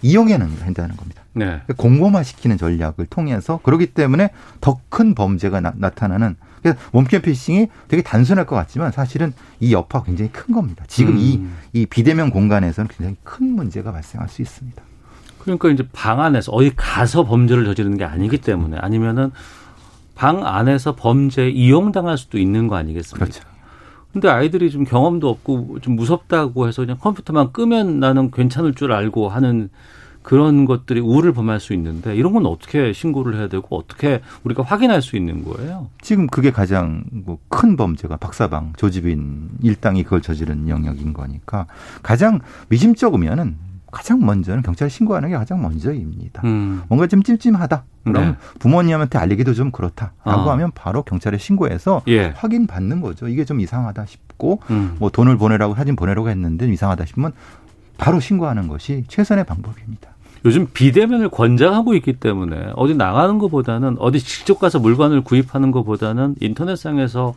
이용해는 한다는 겁니다. 네. 공범화시키는 전략을 통해서 그렇기 때문에 더 큰 범죄가 나타나는. 그래서 웜캠 피싱이 되게 단순할 것 같지만 사실은 이 여파가 굉장히 큰 겁니다. 지금 이 비대면 공간에서는 굉장히 큰 문제가 발생할 수 있습니다. 그러니까 이제 방 안에서 어디 가서 범죄를 저지르는 게 아니기 때문에 아니면은 방 안에서 범죄에 이용당할 수도 있는 거 아니겠습니까? 그렇죠. 근데 아이들이 좀 경험도 없고 좀 무섭다고 해서 그냥 컴퓨터만 끄면 나는 괜찮을 줄 알고 하는 그런 것들이 우를 범할 수 있는데 이런 건 어떻게 신고를 해야 되고 어떻게 우리가 확인할 수 있는 거예요? 지금 그게 가장 큰 범죄가 박사방, 조지빈 일당이 그걸 저지른 영역인 거니까 가장 미심쩍으면은 가장 먼저는 경찰에 신고하는 게 가장 먼저입니다. 뭔가 좀 찜찜하다. 그럼 네. 부모님한테 알리기도 좀 그렇다라고 하면 바로 경찰에 신고해서 예. 확인받는 거죠. 이게 좀 이상하다 싶고 뭐 돈을 보내라고 사진 보내라고 했는데 이상하다 싶으면 바로 신고하는 것이 최선의 방법입니다. 요즘 비대면을 권장하고 있기 때문에 어디 나가는 것보다는 어디 직접 가서 물건을 구입하는 것보다는 인터넷상에서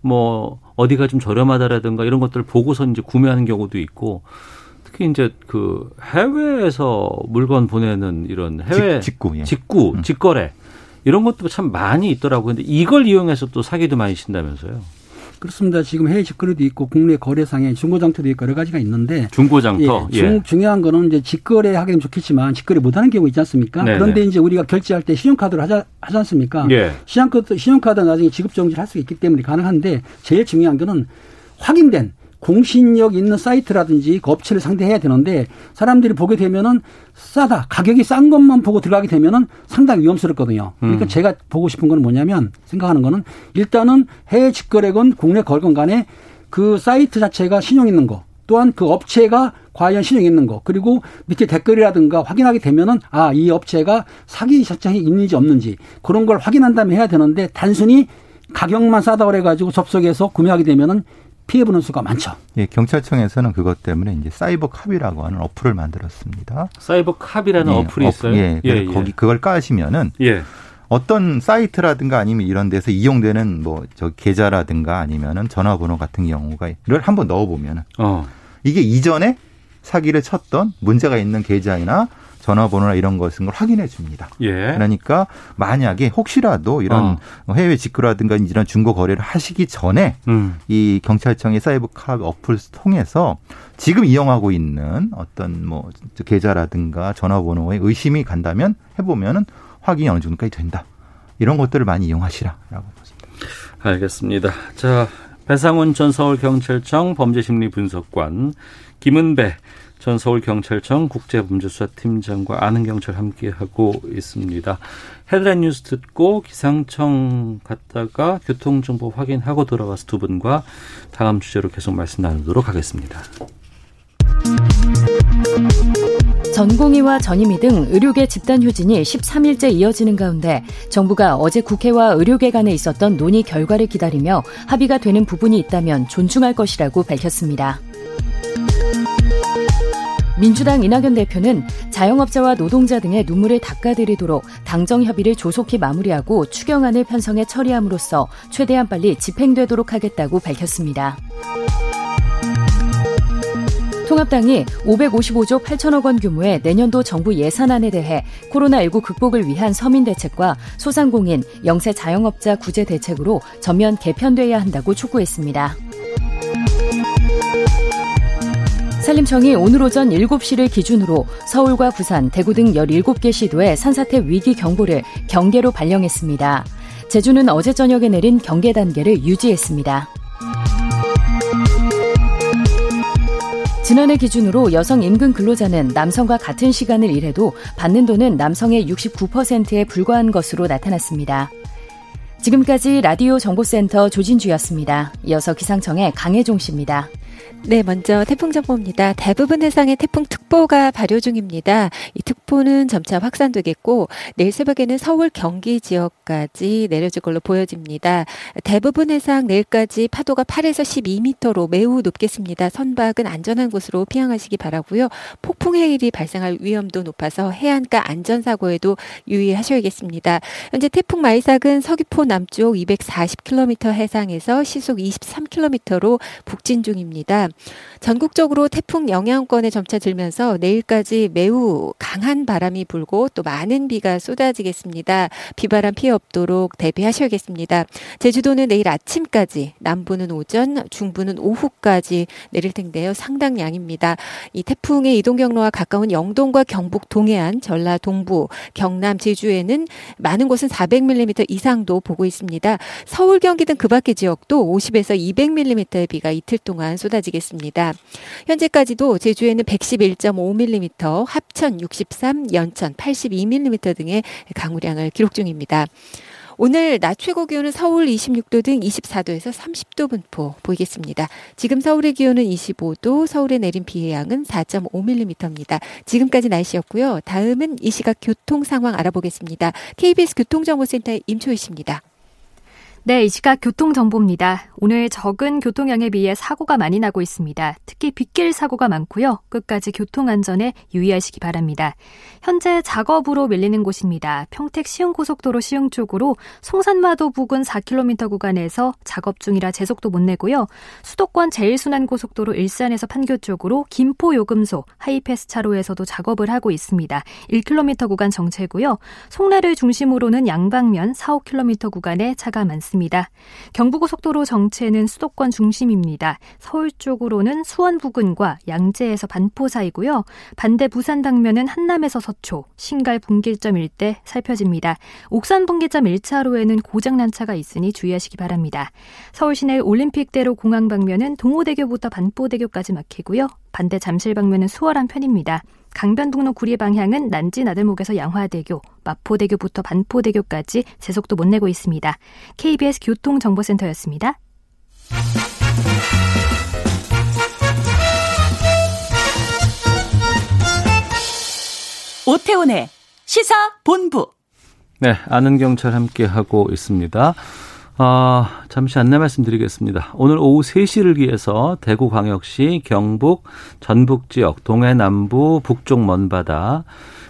뭐 어디가 좀 저렴하다라든가 이런 것들을 보고서 이제 구매하는 경우도 있고 특히 이제 그 해외에서 물건 보내는 이런 해외 직구, 직거래 이런 것도 참 많이 있더라고요. 근데 이걸 이용해서 또 사기도 많이 친다면서요? 그렇습니다. 지금 해외 직거래도 있고 국내 거래상에 중고장터도 있고 여러 가지가 있는데 중고장터 예, 중요한 거는 이제 직거래 하기는 좋겠지만 직거래 못하는 경우 있지 않습니까? 네네. 그런데 이제 우리가 결제할 때 신용카드를 하지 않습니까? 예. 신용카드는 나중에 지급정지를 할 수 있기 때문에 가능한데 제일 중요한 거는 확인된 공신력 있는 사이트라든지 그 업체를 상대해야 되는데 사람들이 보게 되면은 싸다 가격이 싼 것만 보고 들어가게 되면은 상당히 위험스럽거든요. 그러니까 제가 보고 싶은 건 뭐냐면 생각하는 거는 일단은 해외 직거래건 국내 거래건 간에 그 사이트 자체가 신용 있는 거 또한 그 업체가 과연 신용 있는 거 그리고 밑에 댓글이라든가 확인하게 되면은 아, 이 업체가 사기 자체가 있는지 없는지 그런 걸 확인한 다음에 해야 되는데 단순히 가격만 싸다 그래가지고 접속해서 구매하게 되면은 피해보는 수가 많죠. 예, 경찰청에서는 그것 때문에 이제 사이버캅이라고 하는 어플을 만들었습니다. 사이버캅이라는 예, 어플이 있어요? 예, 예, 예. 거기 그걸 까시면은 예. 어떤 사이트라든가 아니면 이런 데서 이용되는 뭐 저 계좌라든가 아니면은 전화번호 같은 경우가 이걸 한번 넣어보면은 이게 이전에 사기를 쳤던 문제가 있는 계좌이나 전화번호나 이런 것은 걸 확인해 줍니다. 예. 그러니까 만약에 혹시라도 이런 해외 직구라든가 이런 중고 거래를 하시기 전에 이 경찰청의 사이버캅 어플을 통해서 지금 이용하고 있는 어떤 뭐 계좌라든가 전화번호에 의심이 간다면 해보면은 확인이 어느 정도까지 된다. 이런 것들을 많이 이용하시라라고 보십니다. 알겠습니다. 자, 배상훈 전 서울경찰청 범죄심리분석관, 김은배 전 서울경찰청 국제범죄수사팀장과 아는경찰 함께하고 있습니다. 헤드라인 뉴스 듣고 기상청 갔다가 교통정보 확인하고 돌아와서 두 분과 다음 주제로 계속 말씀 나누도록 하겠습니다. 전공의와 전임의 등 의료계 집단 휴진이 13일째 이어지는 가운데 정부가 어제 국회와 의료계 간에 있었던 논의 결과를 기다리며 합의가 되는 부분이 있다면 존중할 것이라고 밝혔습니다. 민주당 이낙연 대표는 자영업자와 노동자 등의 눈물을 닦아드리도록 당정 협의를 조속히 마무리하고 추경안을 편성해 처리함으로써 최대한 빨리 집행되도록 하겠다고 밝혔습니다. 통합당이 555조 8천억 원 규모의 내년도 정부 예산안에 대해 코로나19 극복을 위한 서민대책과 소상공인, 영세자영업자 구제 대책으로 전면 개편돼야 한다고 촉구했습니다. 산림청이 오늘 오전 7시를 기준으로 서울과 부산, 대구 등 17개 시도에 산사태 위기 경보를 경계로 발령했습니다. 제주는 어제 저녁에 내린 경계 단계를 유지했습니다. 지난해 기준으로 여성 임금 근로자는 남성과 같은 시간을 일해도 받는 돈은 남성의 69%에 불과한 것으로 나타났습니다. 지금까지 라디오 정보센터 조진주였습니다. 이어서 기상청의 강혜종 씨입니다. 네, 먼저 태풍 정보입니다. 대부분 해상에 태풍특보가 발효 중입니다. 이 특보는 점차 확산되겠고 내일 새벽에는 서울, 경기 지역까지 내려질 걸로 보여집니다. 대부분 해상 내일까지 파도가 8에서 12m로 매우 높겠습니다. 선박은 안전한 곳으로 피항하시기 바라고요. 폭풍 해일이 발생할 위험도 높아서 해안가 안전사고에도 유의하셔야겠습니다. 현재 태풍 마이삭은 서귀포 남쪽 240km 해상에서 시속 23km로 북진 중입니다. 있습니다. 전국적으로 태풍 영향권에 점차 들면서 내일까지 매우 강한 바람이 불고 또 많은 비가 쏟아지겠습니다. 비바람 피해 없도록 대비하셔야겠습니다. 제주도는 내일 아침까지, 남부는 오전, 중부는 오후까지 내릴 텐데요. 상당량입니다. 이 태풍의 이동 경로와 가까운 영동과 경북 동해안, 전라 동부, 경남, 제주에는 많은 곳은 400mm 이상도 보고 있습니다. 서울, 경기 등 그 밖의 지역도 50에서 200mm의 비가 이틀 동안 쏟아지겠습니다. 현재까지도 제주에는 111.5mm, 합천 63, 연천 82mm 등의 강우량을 기록 중입니다. 오늘 낮 최고 기온은 서울 26도 등 24도에서 30도 분포 보이겠습니다. 지금 서울의 기온은 25도, 서울에 내린 비의 양은 4.5mm입니다. 지금까지 날씨였고요. 다음은 이 시각 교통 상황 알아보겠습니다. KBS 교통정보센터의 임초희 씨입니다. 네, 이 시각 교통정보입니다. 오늘 적은 교통량에 비해 사고가 많이 나고 있습니다. 특히 빗길 사고가 많고요. 끝까지 교통안전에 유의하시기 바랍니다. 현재 작업으로 밀리는 곳입니다. 평택 시흥고속도로 시흥 쪽으로 송산마도 부근 4km 구간에서 작업 중이라 제속도 못 내고요. 수도권 제1순환고속도로 일산에서 판교 쪽으로 김포요금소 하이패스 차로에서도 작업을 하고 있습니다. 1km 구간 정체고요. 송내를 중심으로는 양방면 4, 5km 구간에 차가 많습니다. 경부고속도로 정체는 수도권 중심입니다. 서울 쪽으로는 수원 부근과 양재에서 반포 사이고요. 반대 부산 방면은 한남에서 서초, 신갈 분기점 일대 살펴집니다. 옥산 분기점 1차로에는 고장난 차가 있으니 주의하시기 바랍니다. 서울 시내 올림픽대로 공항 방면은 동호대교부터 반포대교까지 막히고요. 반대 잠실 방면은 수월한 편입니다. 강변북로 구리 방향은 난지 나들목에서 양화대교, 마포대교부터 반포대교까지 제속도 못 내고 있습니다. KBS 교통정보센터였습니다. 오태훈의 시사본부. 네, 아는 경찰 함께하고 있습니다. 잠시 안내 말씀드리겠습니다. 오늘 오후 3시를 기해서 대구광역시, 경북, 전북지역, 동해남부, 북쪽 먼바다,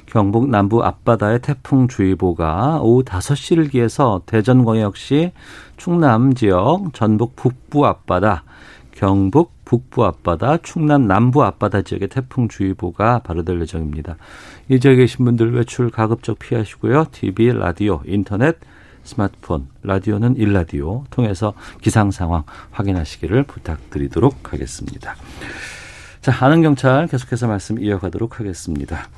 경북 남부 앞바다에 태풍주의보가, 오후 5시를 기해서 대전광역시, 충남지역, 전북 북부 앞바다, 경북 북부 앞바다, 충남 남부 앞바다 지역에 태풍주의보가 발효될 예정입니다. 이 지역에 계신 분들 외출 가급적 피하시고요. TV, 라디오, 인터넷, 스마트폰, 라디오는 일라디오 통해서 기상 상황 확인하시기를 부탁드리도록 하겠습니다. 자, 아는 경찰 계속해서 말씀 이어가도록 하겠습니다.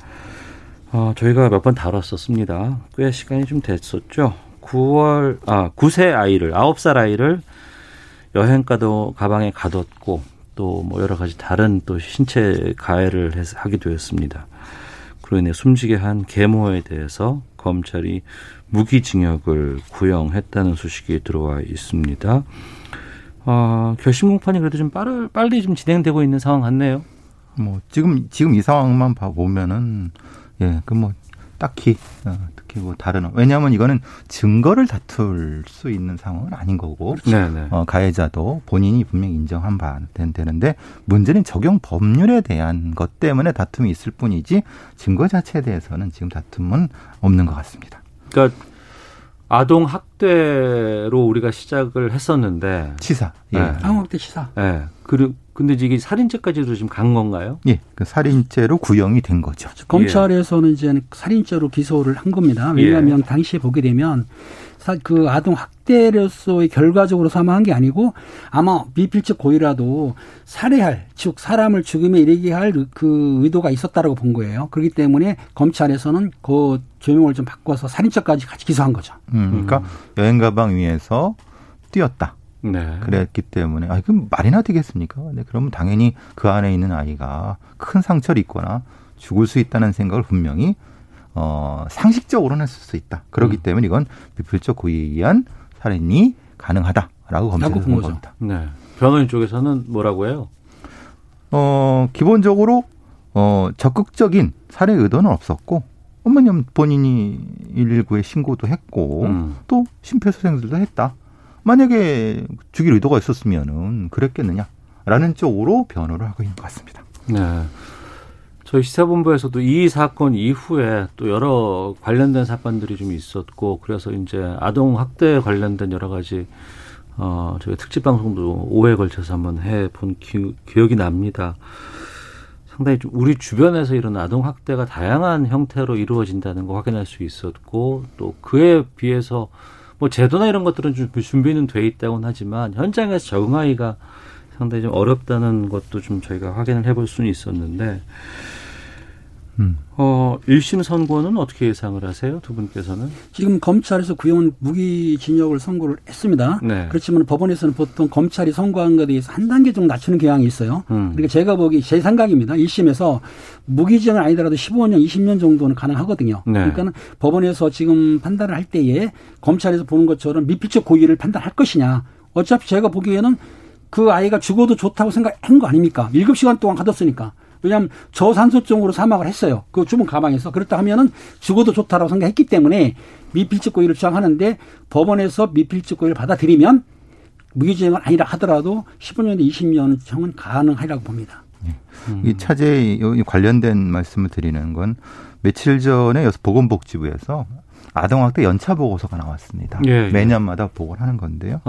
저희가 몇 번 다뤘었습니다. 꽤 시간이 좀 됐었죠. 9세 아이를, 9살 아이를 여행가도 가방에 가뒀고 또 뭐 여러 가지 다른 또 신체 가해를 하기도 했습니다. 그로 인해 숨지게 한 계모에 대해서 검찰이 무기징역을 구형했다는 소식이 들어와 있습니다. 결심 공판이 그래도 좀 빨리 좀 진행되고 있는 상황 같네요. 뭐 지금 이 상황만 보면은 예, 그 뭐 딱히 특히 뭐 다른, 왜냐하면 이거는 증거를 다툴 수 있는 상황은 아닌 거고, 네네. 가해자도 본인이 분명히 인정한 바 되는데 문제는 적용 법률에 대한 것 때문에 다툼이 있을 뿐이지 증거 자체에 대해서는 지금 다툼은 없는 것 같습니다. 그러니까 아동 학대로 우리가 시작을 했었는데 치사, 예, 네. 아동 학대 치사, 예. 네. 그리고 근데 이게 살인죄까지도 지금 간 건가요? 예, 그 살인죄로 구형이 된 거죠. 검찰에서는 예. 이제 살인죄로 기소를 한 겁니다. 왜냐하면 예. 당시에 보게 되면 그 아동 학대로서의 결과적으로 사망한 게 아니고 아마 미필적 고의라도 살해할, 즉 사람을 죽음에 이르게 할 그 의도가 있었다라고 본 거예요. 그렇기 때문에 검찰에서는 그 조명을 좀 바꿔서 살인죄까지 같이 기소한 거죠. 그러니까 여행 가방 위에서 뛰었다. 네. 그랬기 때문에 그럼 말이나 되겠습니까? 네, 그러면 당연히 그 안에 있는 아이가 큰 상처를 입거나 죽을 수 있다는 생각을 분명히 상식적으로는 했을 수 있다. 그렇기 때문에 이건 미필적 고의에 의한 살인이 가능하다라고 검찰에서 본 겁니다. 네. 변호인 쪽에서는 뭐라고 해요? 기본적으로 적극적인 살해 의도는 없었고, 어머님 본인이 119에 신고도 했고 또 심폐소생술도 했다. 만약에 죽일 의도가 있었으면은 그랬겠느냐라는 쪽으로 변호를 하고 있는 것 같습니다. 네. 저희 시사본부에서도 이 사건 이후에 또 여러 관련된 사건들이 좀 있었고, 그래서 이제 아동 학대에 관련된 여러 가지 저희 특집 방송도 5회 걸쳐서 한번 해본 기억이 납니다. 상당히 좀 우리 주변에서 이런 아동학대가 다양한 형태로 이루어진다는 거 확인할 수 있었고, 또 그에 비해서 뭐 제도나 이런 것들은 좀 준비는 돼 있다고는 하지만 현장에서 적응하기가 상당히 좀 어렵다는 것도 좀 저희가 확인을 해볼 수는 있었는데, 1심 선고는 어떻게 예상을 하세요? 두 분께서는? 지금 검찰에서 구형은 무기징역을 선고를 했습니다. 네. 그렇지만 법원에서는 보통 검찰이 선고한 것에 대해서 한 단계 정도 낮추는 경향이 있어요. 그러니까 제가 보기, 제 생각입니다. 1심에서 무기징역은 아니더라도 15년, 20년 정도는 가능하거든요. 네. 그러니까 법원에서 지금 판단을 할 때에 검찰에서 보는 것처럼 미필적 고의를 판단할 것이냐. 어차피 제가 보기에는 그 아이가 죽어도 좋다고 생각한 거 아닙니까? 7시간 동안 가뒀으니까. 왜냐하면 저산소증으로 사망을 했어요. 그 주문 가방에서. 그렇다 하면은 죽어도 좋다라고 생각했기 때문에 미필적 고의를 주장하는데, 법원에서 미필적 고의를 받아들이면 무기징역은 아니라 하더라도 15년에서 20년 형은 가능하리라고 봅니다. 이 차제에 관련된 말씀을 드리는 건, 며칠 전에 보건복지부에서 아동학대 연차보고서가 나왔습니다. 예, 예. 매년마다 보고를 하는 건데요.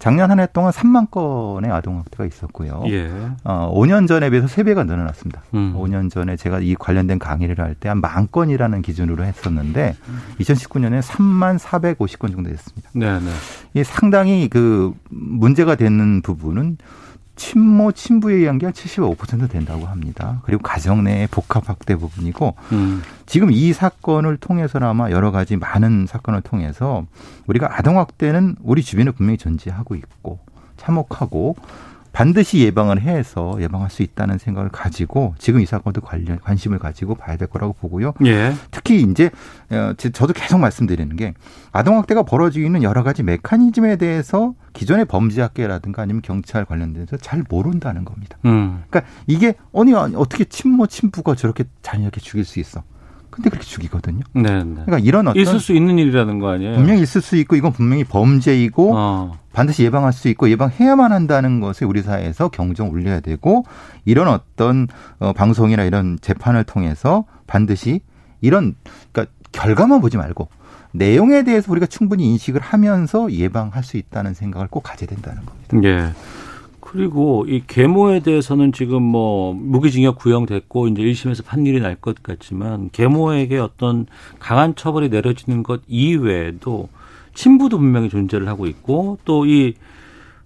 작년 한 해 동안 3만 건의 아동학대가 있었고요. 예. 5년 전에 비해서 3배가 늘어났습니다. 5년 전에 제가 이 관련된 강의를 할 때 한 1만 건이라는 기준으로 했었는데 2019년에 3만 450건 정도 됐습니다. 네네. 이 상당히 그 문제가 되는 부분은 친모, 친부에 의한 게 75% 된다고 합니다. 그리고 가정 내의 복합학대 부분이고, 지금 이 사건을 통해서나마 여러 가지 많은 사건을 통해서 우리가 아동학대는 우리 주변에 분명히 존재하고 있고 참혹하고 반드시 예방을 해서 예방할 수 있다는 생각을 가지고 지금 이 사건도 관심을 가지고 봐야 될 거라고 보고요. 예. 특히 이제 저도 계속 말씀드리는 게, 아동학대가 벌어지고 있는 여러 가지 메커니즘에 대해서 기존의 범죄학계라든가 아니면 경찰 관련돼서 잘 모른다는 겁니다. 그러니까 이게 어떻게 친모 친부가 저렇게 잔인하게 죽일 수 있어? 근데 그렇게 죽이거든요. 네, 네. 그러니까 이런 어떤 있을 수 있는 일이라는 거 아니에요? 분명히 있을 수 있고, 이건 분명히 범죄이고 반드시 예방할 수 있고 예방해야만 한다는 것을 우리 사회에서 경종 울려야 되고, 이런 어떤 방송이나 이런 재판을 통해서 반드시 이런, 그러니까 결과만 보지 말고 내용에 대해서 우리가 충분히 인식을 하면서 예방할 수 있다는 생각을 꼭 가져야 된다는 겁니다. 네. 그리고 이 계모에 대해서는 지금 뭐 무기징역 구형됐고 이제 1심에서 판결이 날 것 같지만, 계모에게 어떤 강한 처벌이 내려지는 것 이외에도 친부도 분명히 존재를 하고 있고, 또 이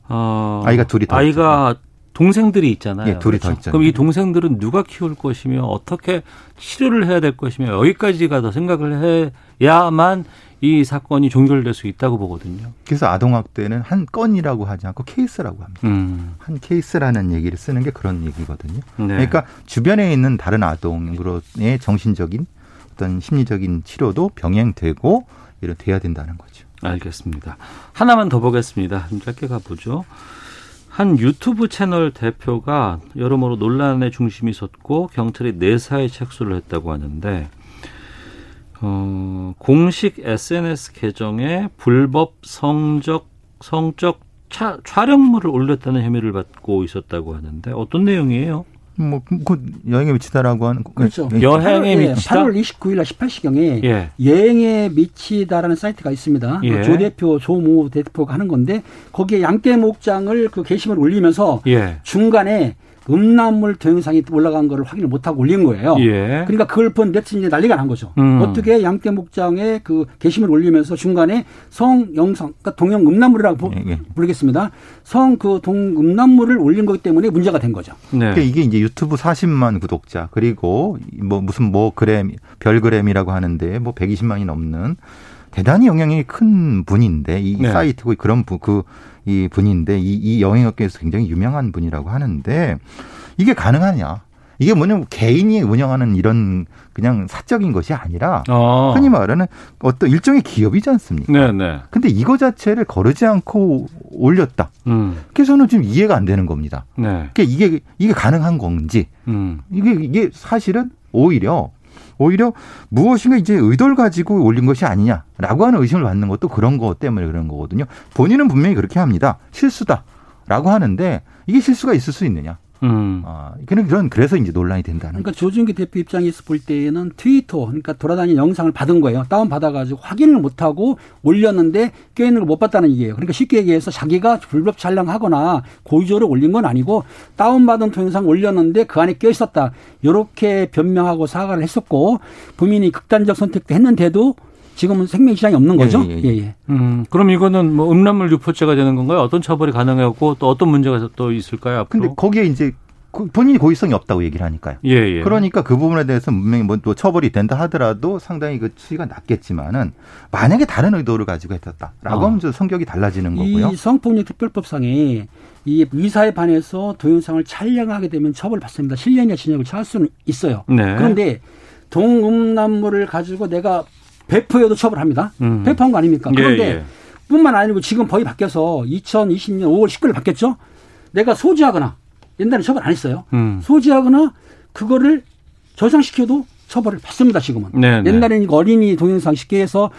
아이가 둘이 더 아이가 있잖아요. 동생들이 있잖아요. 예, 둘이 그렇죠? 더 있잖아요. 그럼 이 동생들은 누가 키울 것이며 어떻게 치료를 해야 될 것이며, 여기까지가 더 생각을 해야만 이 사건이 종결될 수 있다고 보거든요. 그래서 아동학대는 한 건이라고 하지 않고 케이스라고 합니다. 한 케이스라는 얘기를 쓰는 게 그런 얘기거든요. 네. 그러니까 주변에 있는 다른 아동의 정신적인 어떤 심리적인 치료도 병행되고 이런 돼야 된다는 거죠. 알겠습니다. 하나만 더 보겠습니다. 좀 짧게 가보죠. 한 유튜브 채널 대표가 여러모로 논란의 중심이 섰고 경찰이 내사에 착수를 했다고 하는데, 공식 SNS 계정에 불법 성적 촬영물을 올렸다는 혐의를 받고 있었다고 하는데, 어떤 내용이에요? 뭐 곧 여행에 미치다라고 하는, 그렇죠. 여행에 미치다. 8월 29일 날 18시경에 예. 여행에 미치다라는 사이트가 있습니다. 예. 조 모 대표가 하는 건데, 거기에 양떼 목장을 그 게시물을 올리면서 예. 중간에 음란물 동영상이 올라간 걸 확인을 못하고 올린 거예요. 예. 그러니까 그걸 본 네티즌이 난리가 난 거죠. 어떻게 양떼 목장에 그 게시물 올리면서 중간에 성 영상, 그러니까 동영 음란물이라고 예. 부르겠습니다. 성 그 음란물을 올린 거기 때문에 문제가 된 거죠. 네. 그러니까 이게 이제 유튜브 40만 구독자, 그리고 뭐 무슨 뭐 그램, 별그램이라고 하는데 뭐 120만이 넘는 대단히 영향이 큰 분인데, 이 네. 사이트고 그런 이 분인데, 이 여행업계에서 굉장히 유명한 분이라고 하는데, 이게 가능하냐? 이게 뭐냐면 개인이 운영하는 이런 그냥 사적인 것이 아니라 흔히 말하는 어떤 일종의 기업이지 않습니까? 네네. 근데 이거 자체를 거르지 않고 올렸다. 그래서는 지금 이해가 안 되는 겁니다. 네. 그러니까 이게 가능한 건지, 이게 사실은 오히려 무엇인가 이제 의도를 가지고 올린 것이 아니냐라고 하는 의심을 받는 것도 그런 것 때문에 그런 거거든요. 본인은 분명히 그렇게 합니다. 실수다라고 하는데, 이게 실수가 있을 수 있느냐. 그래서 이제 논란이 된다는 그러니까 거죠. 조준기 대표 입장에서 볼 때에는 트위터, 그러니까 돌아다니는 영상을 받은 거예요. 다운받아가지고 확인을 못하고 올렸는데 껴있는 걸 못 봤다는 얘기예요. 그러니까 쉽게 얘기해서 자기가 불법 촬영하거나 고의적으로 올린 건 아니고 다운받은 동영상 올렸는데 그 안에 껴있었다. 이렇게 변명하고 사과를 했었고 본인이 극단적 선택도 했는데도 지금은 생명 시장이 없는 거죠? 예. 그럼 이거는 뭐 음란물 유포죄가 되는 건가요? 어떤 처벌이 가능하고 또 어떤 문제가 또 있을까요? 앞으로? 근데 거기에 이제 본인이 고의성이 없다고 얘기를 하니까요. 예. 그러니까 그 부분에 대해서 분명히 뭐 또 처벌이 된다 하더라도 상당히 그 수위가 낮겠지만은 만약에 다른 의도를 가지고 했었다라고 하면 성격이 달라지는 거고요. 이 성폭력 특별법상에 이 의사에 반해서 동영상을 촬영하게 되면 처벌받습니다. 10년이나 징역을 처할 수는 있어요. 네. 그런데 동음란물을 가지고 내가 배포여도 처벌합니다. 배포한 거 아닙니까? 그런데 뿐만 아니고 지금 법이 바뀌어서 2020년 5월 19일 바뀌었죠. 내가 소지하거나 옛날에 처벌 안 했어요. 소지하거나 그거를 저장시켜도 처벌을 받습니다. 지금은. 네네. 옛날에는 어린이 동영상 쉽게 해서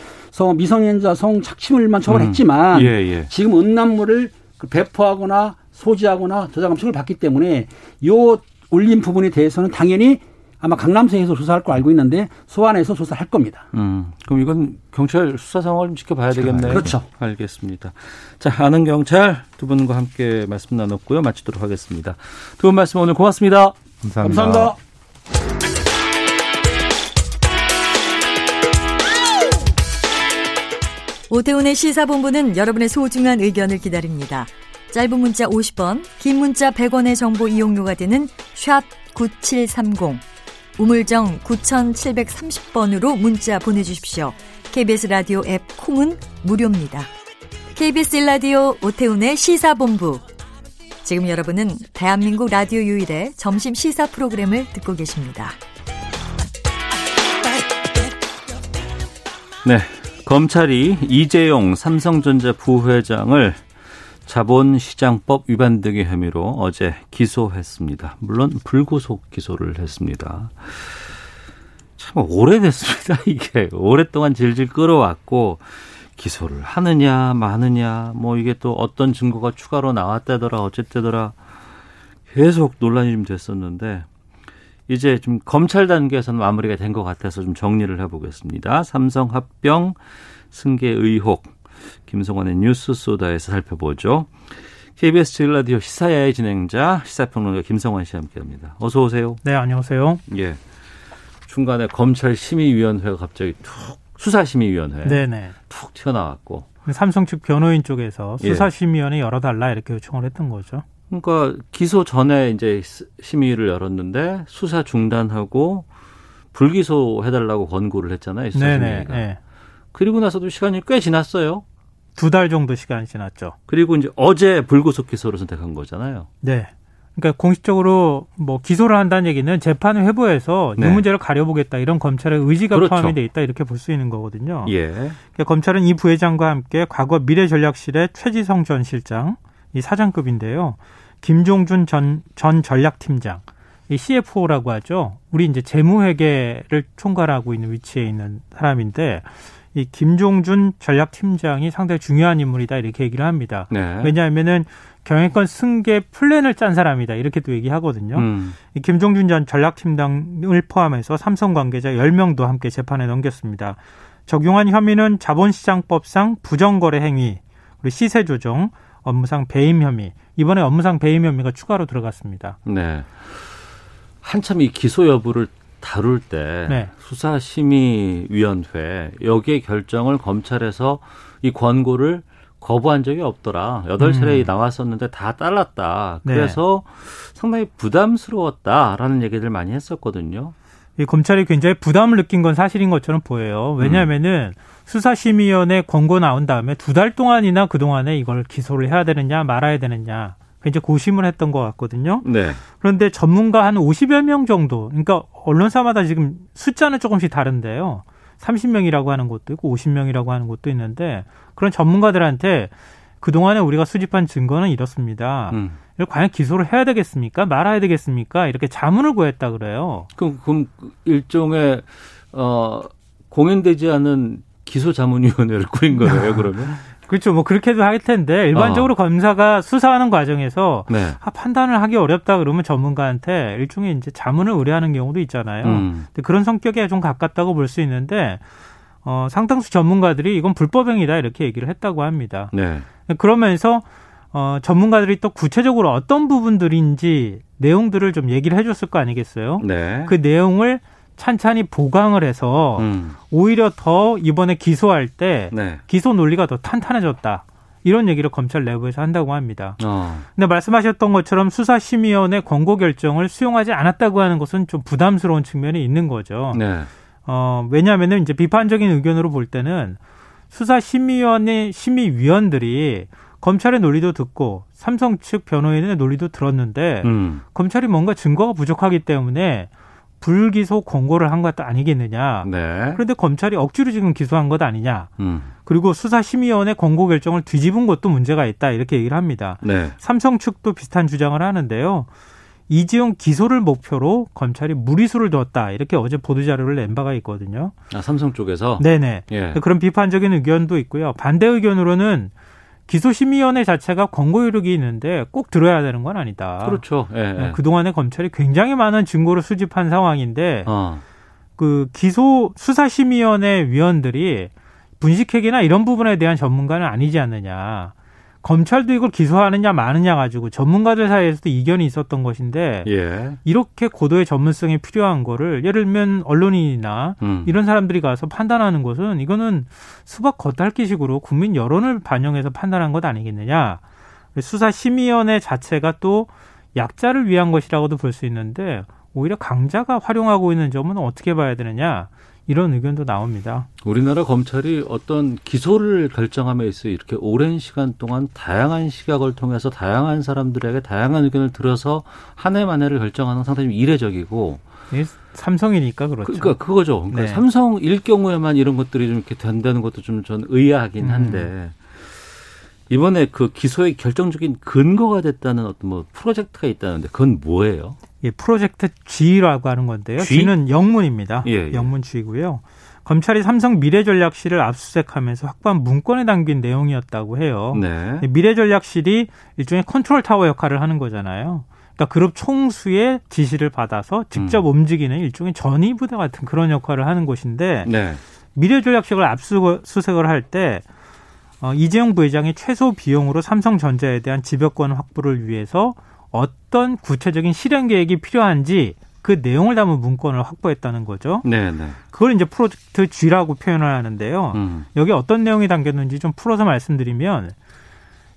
미성년자 성착취물만 처벌했지만 지금 음란물을 배포하거나 소지하거나 저장하면 처벌을 받기 때문에 이 올린 부분에 대해서는 당연히 아마 강남서에서 조사할 거 알고 있는데 소환해서 조사할 겁니다. 그럼 이건 경찰 수사 상황을 좀 지켜봐야 되겠네요. 그렇죠. 알겠습니다. 자, 아는 경찰 두 분과 함께 말씀 나눴고요. 마치도록 하겠습니다. 두 분 말씀 오늘 고맙습니다. 감사합니다. 오태훈의 시사본부는 여러분의 소중한 의견을 기다립니다. 짧은 문자 50원, 긴 문자 100원의 정보 이용료가 되는 샵 9730. 우물정 9730번으로 문자 보내주십시오. KBS 라디오 앱 콩은 무료입니다. KBS 라디오 오태훈의 시사본부. 지금 여러분은 대한민국 라디오 유일의 점심 시사 프로그램을 듣고 계십니다. 네, 검찰이 이재용 삼성전자 부회장을 자본시장법 위반 등의 혐의로 어제 기소했습니다. 물론 불구속 기소를 했습니다. 참 오래됐습니다. 이게 오랫동안 질질 끌어왔고 기소를 하느냐 마느냐 뭐 이게 또 어떤 증거가 추가로 나왔다더라 어쨌다더라 계속 논란이 좀 됐었는데 이제 좀 검찰 단계에서는 마무리가 된 것 같아서 좀 정리를 해보겠습니다. 삼성 합병 승계 의혹 김성원의 뉴스 소다에서 살펴보죠. KBS 제일라디오 시사야의 진행자 시사평론가 김성원 씨 함께합니다. 어서 오세요. 네, 안녕하세요. 예, 중간에 검찰 심의위원회가 갑자기 툭 수사심의위원회, 네네, 툭 튀어나왔고 삼성 측 변호인 쪽에서 수사심의위원회 열어달라 이렇게 요청을 했던 거죠. 그러니까 기소 전에 이제 심의를 열었는데 수사 중단하고 불기소 해달라고 권고를 했잖아요. 수사심의위가. 네네. 그리고 나서도 시간이 꽤 지났어요. 2달 정도 시간이 지났죠. 그리고 이제 어제 불구속 기소를 선택한 거잖아요. 네. 그러니까 공식적으로 뭐 기소를 한다는 얘기는 재판을 회부해서 이 문제를 가려보겠다 이런 검찰의 의지가 포함이 돼 있다 이렇게 볼 수 있는 거거든요. 예. 그러니까 검찰은 이 부회장과 함께 과거 미래전략실의 최지성 전 실장, 이 사장급인데요. 김종준 전 전략팀장, 이 CFO라고 하죠. 우리 이제 재무회계를 총괄하고 있는 위치에 있는 사람인데. 이 김종준 전략팀장이 상당히 중요한 인물이다 이렇게 얘기를 합니다. 네. 왜냐하면은 경영권 승계 플랜을 짠 사람이다 이렇게도 얘기하거든요. 이 김종준 전 전략팀장을 포함해서 삼성 관계자 10명도 함께 재판에 넘겼습니다. 적용한 혐의는 자본시장법상 부정거래 행위, 그리고 시세 조정, 업무상 배임 혐의. 이번에 업무상 배임 혐의가 추가로 들어갔습니다. 네. 한참 이 기소 여부를 다룰 때 수사심의위원회 여기에 결정을 검찰에서 이 권고를 거부한 적이 없더라. 8차례 나왔었는데 다 딸랐다. 그래서 상당히 부담스러웠다라는 얘기들 많이 했었거든요. 이 검찰이 굉장히 부담을 느낀 건 사실인 것처럼 보여요. 왜냐하면은 수사심의위원회 권고 나온 다음에 2달 동안이나 그동안에 이걸 기소를 해야 되느냐 말아야 되느냐. 굉장히 고심을 했던 것 같거든요. 네. 그런데 전문가 한 50여 명 정도, 그러니까 언론사마다 지금 숫자는 조금씩 다른데요. 30명이라고 하는 곳도 있고 50명이라고 하는 곳도 있는데 그런 전문가들한테 그동안에 우리가 수집한 증거는 이렇습니다. 과연 기소를 해야 되겠습니까? 말아야 되겠습니까? 이렇게 자문을 구했다 그래요. 그럼 일종의 공연되지 않은 기소자문위원회를 꾸린 거예요, 그러면? 그렇죠. 뭐 그렇게도 할 텐데 일반적으로 검사가 수사하는 과정에서 판단을 하기 어렵다 그러면 전문가한테 일종의 이제 자문을 의뢰하는 경우도 있잖아요. 근데 그런 성격에 좀 가깝다고 볼 수 있는데 상당수 전문가들이 이건 불법행위다 이렇게 얘기를 했다고 합니다. 네. 그러면서 전문가들이 또 구체적으로 어떤 부분들인지 내용들을 좀 얘기를 해줬을 거 아니겠어요? 네. 그 내용을 찬찬히 보강을 해서 오히려 더 이번에 기소할 때 기소 논리가 더 탄탄해졌다. 이런 얘기를 검찰 내부에서 한다고 합니다. 근데 말씀하셨던 것처럼 수사심의위원회 권고 결정을 수용하지 않았다고 하는 것은 좀 부담스러운 측면이 있는 거죠. 네. 왜냐하면은 이제 비판적인 의견으로 볼 때는 수사심의위원들이 검찰의 논리도 듣고 삼성 측 변호인의 논리도 들었는데 검찰이 뭔가 증거가 부족하기 때문에 불기소 권고를 한 것도 아니겠느냐. 네. 그런데 검찰이 억지로 지금 기소한 것 아니냐. 그리고 수사심의위원회 권고 결정을 뒤집은 것도 문제가 있다 이렇게 얘기를 합니다. 네. 삼성 측도 비슷한 주장을 하는데요. 이재용 기소를 목표로 검찰이 무리수를 뒀다 이렇게 어제 보도자료를 낸 바가 있거든요. 아, 삼성 쪽에서? 네네. 예. 그런 비판적인 의견도 있고요. 반대 의견으로는 기소심의위원회 자체가 권고유력이 있는데 꼭 들어야 되는 건 아니다. 그렇죠. 예. 그동안에 검찰이 굉장히 많은 증거를 수집한 상황인데 그 기소 수사심의위원회 위원들이 분식회계나 이런 부분에 대한 전문가는 아니지 않느냐. 검찰도 이걸 기소하느냐 마느냐 가지고 전문가들 사이에서도 이견이 있었던 것인데 예. 이렇게 고도의 전문성이 필요한 거를 예를 들면 언론인이나 이런 사람들이 가서 판단하는 것은 이거는 수박 겉핥기식으로 국민 여론을 반영해서 판단한 것 아니겠느냐. 수사심의위원회 자체가 또 약자를 위한 것이라고도 볼 수 있는데 오히려 강자가 활용하고 있는 점은 어떻게 봐야 되느냐. 이런 의견도 나옵니다. 우리나라 검찰이 어떤 기소를 결정함에 있어 이렇게 오랜 시간 동안 다양한 시각을 통해서 다양한 사람들에게 다양한 의견을 들어서 한 해 만 해를 결정하는 상당히 이례적이고. 네, 삼성이니까 그렇죠. 그러니까 그거죠. 그러니까 네. 삼성일 경우에만 이런 것들이 좀 이렇게 된다는 것도 좀 전 의아하긴 한데. 이번에 그 기소의 결정적인 근거가 됐다는 어떤 뭐 프로젝트가 있다는데 그건 뭐예요? 예, 프로젝트 G라고 하는 건데요. G? G는 영문입니다. 예, 예. 영문 G고요. 검찰이 삼성 미래전략실을 압수수색하면서 확보한 문건에 담긴 내용이었다고 해요. 네. 미래전략실이 일종의 컨트롤타워 역할을 하는 거잖아요. 그러니까 그룹 총수의 지시를 받아서 직접 움직이는 일종의 전위부대 같은 그런 역할을 하는 곳인데 네. 미래전략실을 압수수색을 할 때 이재용 부회장이 최소 비용으로 삼성전자에 대한 지배권 확보를 위해서 어떤 구체적인 실행 계획이 필요한지 그 내용을 담은 문건을 확보했다는 거죠. 네네. 그걸 이제 프로젝트 G라고 표현을 하는데요. 여기 어떤 내용이 담겼는지 좀 풀어서 말씀드리면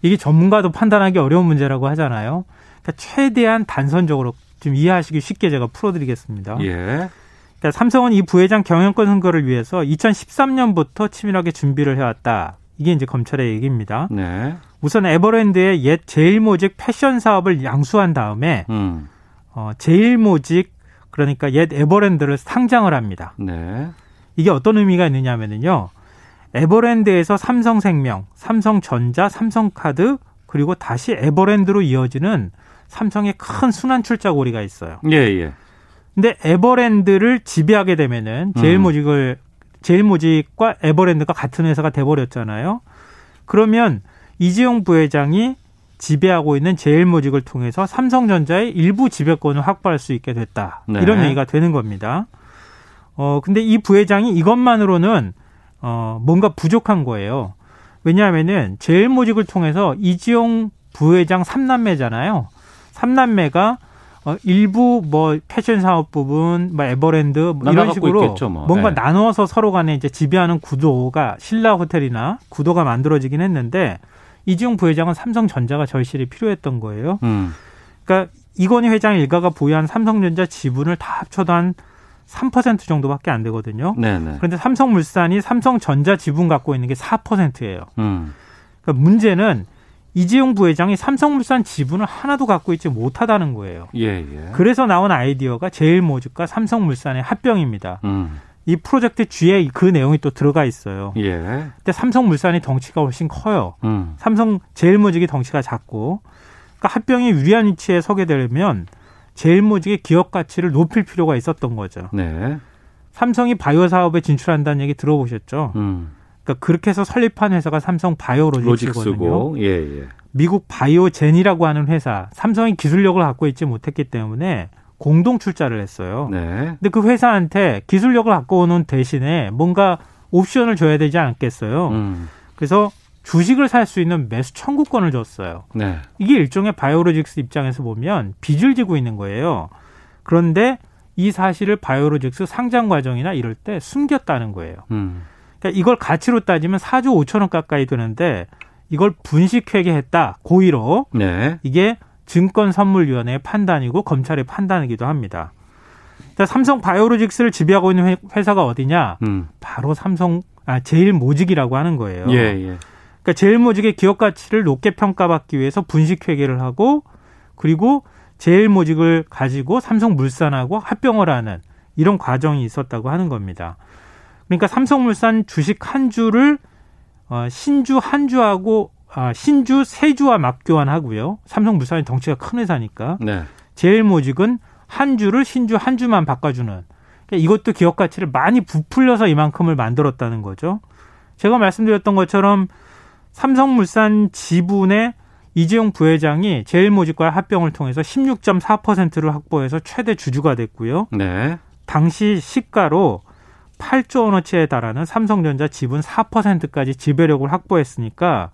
이게 전문가도 판단하기 어려운 문제라고 하잖아요. 그러니까 최대한 단선적으로 좀 이해하시기 쉽게 제가 풀어드리겠습니다. 예. 그러니까 삼성은 이 부회장 경영권 승계를 위해서 2013년부터 치밀하게 준비를 해왔다. 이게 이제 검찰의 얘기입니다. 네. 우선 에버랜드의 옛 제일모직 패션 사업을 양수한 다음에 제일모직 그러니까 옛 에버랜드를 상장을 합니다. 네. 이게 어떤 의미가 있느냐면요. 에버랜드에서 삼성생명, 삼성전자, 삼성카드 그리고 다시 에버랜드로 이어지는 삼성의 큰 순환 출자고리가 있어요. 예. 근데 에버랜드를 지배하게 되면은 제일모직과 에버랜드가 같은 회사가 돼버렸잖아요. 그러면 이재용 부회장이 지배하고 있는 제일모직을 통해서 삼성전자의 일부 지배권을 확보할 수 있게 됐다. 네. 이런 얘기가 되는 겁니다. 근데 이 부회장이 이것만으로는 뭔가 부족한 거예요. 왜냐하면은 제일모직을 통해서 이재용 부회장 3남매잖아요. 3남매가 일부 뭐 패션 사업 부분, 뭐 에버랜드 뭐 이런 식으로 있겠죠, 뭐. 뭔가 네. 나눠서 서로 간에 이제 지배하는 구도가 신라 호텔이나 구도가 만들어지긴 했는데 이재용 부회장은 삼성전자가 절실히 필요했던 거예요. 그러니까 이건희 회장 일가가 보유한 삼성전자 지분을 다 합쳐도 한 3% 정도밖에 안 되거든요. 네네. 그런데 삼성물산이 삼성전자 지분 갖고 있는 게 4%예요. 그러니까 문제는 이재용 부회장이 삼성물산 지분을 하나도 갖고 있지 못하다는 거예요. 예. 그래서 나온 아이디어가 제일모직과 삼성물산의 합병입니다. 이 프로젝트 G에 그 내용이 또 들어가 있어요. 예. 근데 삼성물산이 덩치가 훨씬 커요. 삼성 제일모직이 덩치가 작고, 그러니까 합병이 유리한 위치에 서게 되려면 제일모직의 기업 가치를 높일 필요가 있었던 거죠. 네. 삼성이 바이오 사업에 진출한다는 얘기 들어보셨죠? 그러니까 그렇게 해서 설립한 회사가 삼성 바이오로직스거든요. 예, 예. 미국 바이오젠이라고 하는 회사, 삼성이 기술력을 갖고 있지 못했기 때문에 공동 출자를 했어요. 네. 근데 그 회사한테 기술력을 갖고 오는 대신에 뭔가 옵션을 줘야 되지 않겠어요. 그래서 주식을 살 수 있는 매수 청구권을 줬어요. 네. 이게 일종의 바이오로직스 입장에서 보면 빚을 지고 있는 거예요. 그런데 이 사실을 바이오로직스 상장 과정이나 이럴 때 숨겼다는 거예요. 그러니까 이걸 가치로 따지면 4조 5천억 가까이 되는데 이걸 분식회계했다, 고의로. 네. 이게 증권선물위원회의 판단이고 검찰의 판단이기도 합니다. 그러니까 삼성 바이오로직스를 지배하고 있는 회사가 어디냐? 바로 제일모직이라고 하는 거예요. 예, 예. 그러니까 제일모직의 기업 가치를 높게 평가받기 위해서 분식회계를 하고, 그리고 제일모직을 가지고 삼성물산하고 합병을 하는 이런 과정이 있었다고 하는 겁니다. 그러니까 삼성물산 주식 한 주를 신주 한 주하고 신주 세 주와 맞교환하고요. 삼성물산이 덩치가 큰 회사니까. 네. 제일모직은 한 주를 신주 한 주만 바꿔주는. 그러니까 이것도 기업 가치를 많이 부풀려서 이만큼을 만들었다는 거죠. 제가 말씀드렸던 것처럼 삼성물산 지분의 이재용 부회장이 제일모직과 합병을 통해서 16.4%를 확보해서 최대 주주가 됐고요. 네. 당시 시가로 8조 원어치에 달하는 삼성전자 지분 4%까지 지배력을 확보했으니까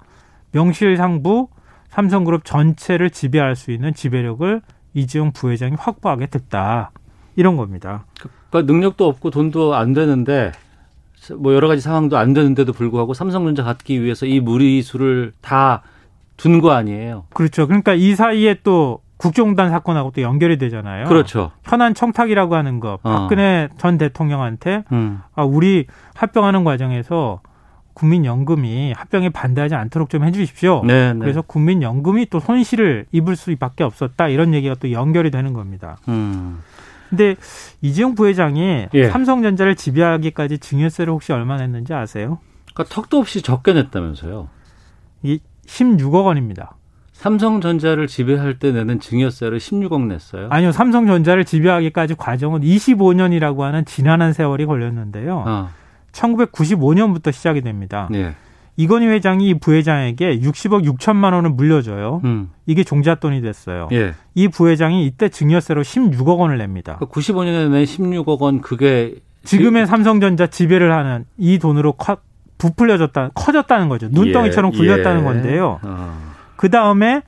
명실상부 삼성그룹 전체를 지배할 수 있는 지배력을 이재용 부회장이 확보하게 됐다. 이런 겁니다. 그러니까 능력도 없고 돈도 안 되는데 뭐 여러 가지 상황도 안 되는데도 불구하고 삼성전자 갖기 위해서 이 무리수를 다 둔 거 아니에요. 그렇죠. 그러니까 이 사이에 또 국정단 사건하고 또 연결이 되잖아요. 그렇죠. 현안 청탁이라고 하는 거. 박근혜 전 대통령한테 우리 합병하는 과정에서 국민연금이 합병에 반대하지 않도록 좀 해 주십시오. 네, 네. 그래서 국민연금이 또 손실을 입을 수밖에 없었다. 이런 얘기가 또 연결이 되는 겁니다. 근데 이재용 부회장이 예. 삼성전자를 지배하기까지 증여세를 혹시 얼마 냈는지 아세요? 그러니까 턱도 없이 적게 냈다면서요. 이 16억 원입니다. 삼성전자를 지배할 때 내는 증여세를 16억 냈어요? 아니요. 삼성전자를 지배하기까지 과정은 25년이라고 하는 지난한 세월이 걸렸는데요. 1995년부터 시작이 됩니다. 예. 이건희 회장이 이 부회장에게 60억 6천만 원을 물려줘요. 이게 종잣돈이 됐어요. 예. 이 부회장이 이때 증여세로 16억 원을 냅니다. 그러니까 95년에 낸 16억 원 그게 지금의 삼성전자 지배를 하는 이 돈으로 부풀려졌다, 커졌다는 거죠. 눈덩이처럼 굴렸다는 건데요. 그다음에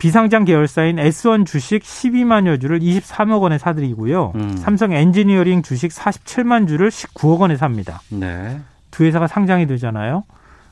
비상장 계열사인 S1 주식 12만여 주를 23억 원에 사들이고요. 삼성엔지니어링 주식 47만 주를 19억 원에 삽니다. 네. 두 회사가 상장이 되잖아요.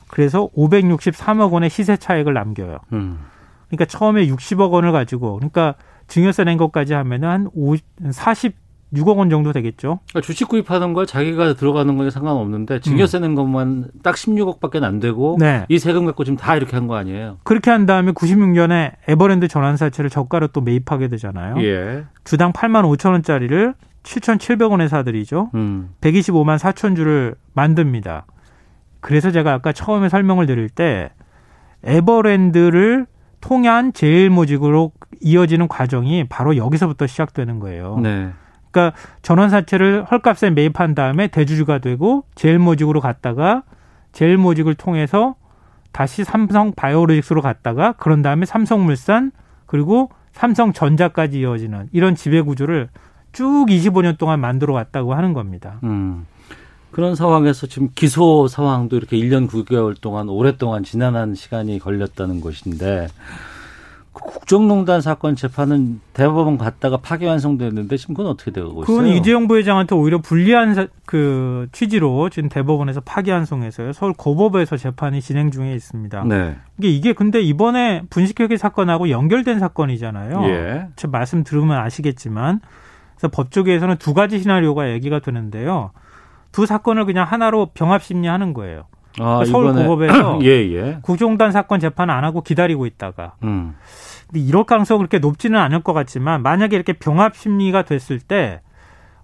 그래서 563억 원의 시세 차익을 남겨요. 그러니까 처음에 60억 원을 가지고, 그러니까 증여세 낸 것까지 하면 한 46억 원 정도 되겠죠. 그러니까 주식 구입하는 걸 자기가 들어가는 거에 상관없는데 증여세 낸 것만 딱 16억밖에 안 되고 네. 이 세금 갖고 지금 다 이렇게 한 거 아니에요. 그렇게 한 다음에 96년에 에버랜드 전환사채를 저가로 또 매입하게 되잖아요. 예. 주당 8만 5천 원짜리를 7,700원에 사들이죠. 125만 4천 주를 만듭니다. 그래서 제가 아까 처음에 설명을 드릴 때 에버랜드를 통한 제일모직으로 이어지는 과정이 바로 여기서부터 시작되는 거예요. 네. 그러니까 전원사채를 헐값에 매입한 다음에 대주주가 되고 제일모직으로 갔다가 제일모직을 통해서 다시 삼성 바이오로직스로 갔다가 그런 다음에 삼성물산 그리고 삼성전자까지 이어지는 이런 지배구조를 쭉 25년 동안 만들어 왔다고 하는 겁니다. 그런 상황에서 지금 기소 상황도 이렇게 1년 9개월 동안 오랫동안 지난한 시간이 걸렸다는 것인데 국정농단 사건 재판은 대법원 갔다가 파기환송됐는데 지금 그건 어떻게 되고 있어요? 그건 이재용 부회장한테 오히려 불리한 그 취지로 지금 대법원에서 파기환송해서요. 서울 고법에서 재판이 진행 중에 있습니다. 네. 이게 근데 이번에 분식회계 사건하고 연결된 사건이잖아요. 예. 제가 말씀 들으면 아시겠지만 그래서 법조계에서는 두 가지 시나리오가 얘기가 되는데요. 두 사건을 그냥 하나로 병합심리하는 거예요. 그러니까 서울 고법에서 국정농단 사건 재판 안 하고 기다리고 있다가 근데 이럴 가능성이 그렇게 높지는 않을 것 같지만 만약에 이렇게 병합심리가 됐을 때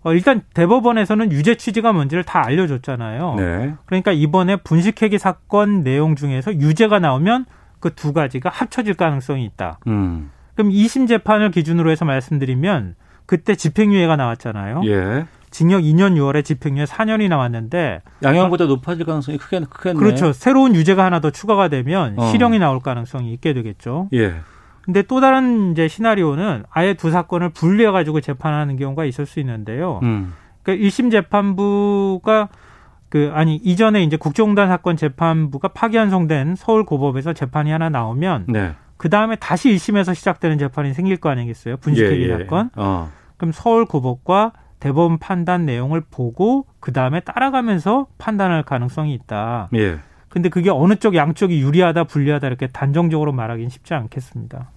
일단 대법원에서는 유죄 취지가 뭔지를 다 알려줬잖아요. 네. 그러니까 이번에 분식회계 사건 내용 중에서 유죄가 나오면 그 두 가지가 합쳐질 가능성이 있다. 그럼 2심 재판을 기준으로 해서 말씀드리면 그때 집행유예가 나왔잖아요. 예. 징역 2년 6월에 집행유예 4년이 나왔는데 양형보다 높아질 가능성이 크겠네요. 그렇죠. 새로운 유죄가 하나 더 추가가 되면 실형이 나올 가능성이 있게 되겠죠. 예. 근데 또 다른 이제 시나리오는 아예 두 사건을 분리해 가지고 재판하는 경우가 있을 수 있는데요. 그러니까 1심 재판부가 이전에 이제 국정농단 사건 재판부가 파기환송된 서울고법에서 재판이 하나 나오면 네. 그 다음에 다시 1심에서 시작되는 재판이 생길 거 아니겠어요? 분식회계 사건. 그럼 서울고법과 대법원 판단 내용을 보고 그 다음에 따라가면서 판단할 가능성이 있다. 예. 근데 그게 어느 쪽 양쪽이 유리하다 불리하다 이렇게 단정적으로 말하기는 쉽지 않겠습니다.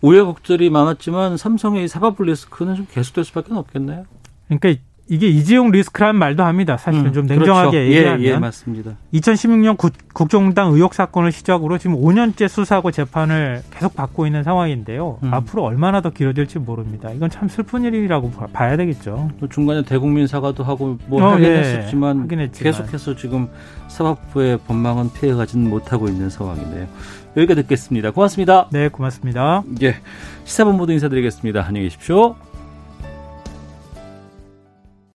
우여곡절이 많았지만 삼성의 사법 리스크는 좀 계속될 수밖에 없겠네요. 그러니까 이게 이재용 리스크라는 말도 합니다. 사실은 좀 냉정하게 그렇죠. 얘기하면. 예, 맞습니다. 2016년 국정농단 의혹 사건을 시작으로 지금 5년째 수사하고 재판을 계속 받고 있는 상황인데요. 앞으로 얼마나 더 길어질지 모릅니다. 이건 참 슬픈 일이라고 봐야 되겠죠. 또 중간에 대국민 사과도 하고 하긴 했었지만 계속해서 지금 사법부의 법망은 피해가지는 못하고 있는 상황인데요. 여기까지 듣겠습니다. 고맙습니다. 네, 고맙습니다. 예, 시사본부도 인사드리겠습니다. 안녕히 계십시오.